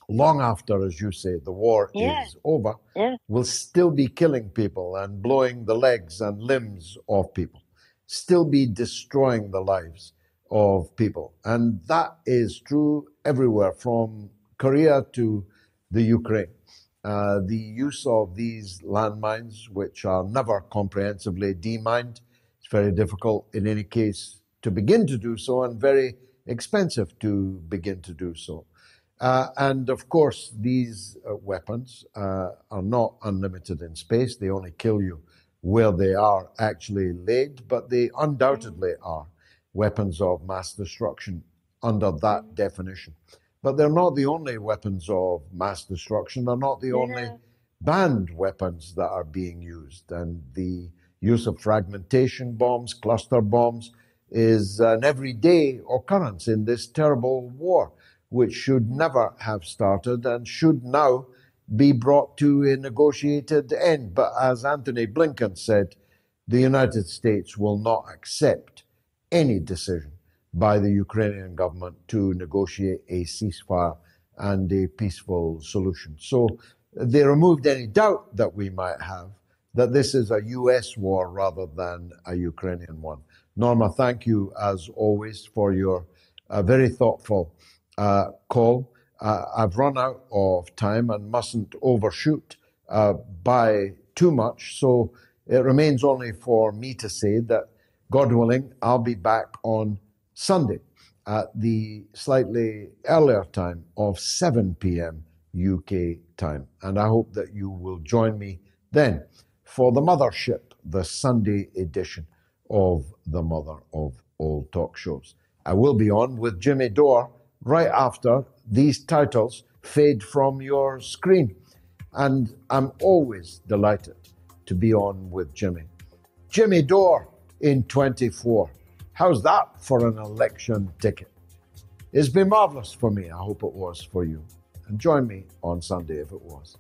long after, as you say, the war yeah. is over, yeah. will still be killing people and blowing the legs and limbs of people, still be destroying the lives of people. And that is true everywhere, from Korea to the Ukraine. Uh, the use of these landmines, which are never comprehensively demined, it's very difficult in any case to begin to do so, and very expensive to begin to do so. Uh, and of course, these uh, weapons uh, are not unlimited in space. They only kill you where they are actually laid, but they undoubtedly are weapons of mass destruction under that definition. But they're not the only weapons of mass destruction. They're not the yeah. only banned weapons that are being used. And the use of fragmentation bombs, cluster bombs, is an everyday occurrence in this terrible war, which should never have started and should now be brought to a negotiated end. But as Anthony Blinken said, the United States will not accept any decision by the Ukrainian government to negotiate a ceasefire and a peaceful solution. So they removed any doubt that we might have that this is a U S war rather than a Ukrainian one. Norma, thank you, as always, for your uh, very thoughtful uh, call. Uh, I've run out of time and mustn't overshoot uh, by too much, so it remains only for me to say that, God willing, I'll be back on Sunday at the slightly earlier time of seven p.m. U K time. And I hope that you will join me then for the Mothership, the Sunday edition of the mother of all talk shows. I will be on with Jimmy Dore right after these titles fade from your screen. And I'm always delighted to be on with Jimmy. Jimmy Dore in twenty-four. How's that for an election ticket? It's been marvelous for me. I hope it was for you. And join me on Sunday if it was.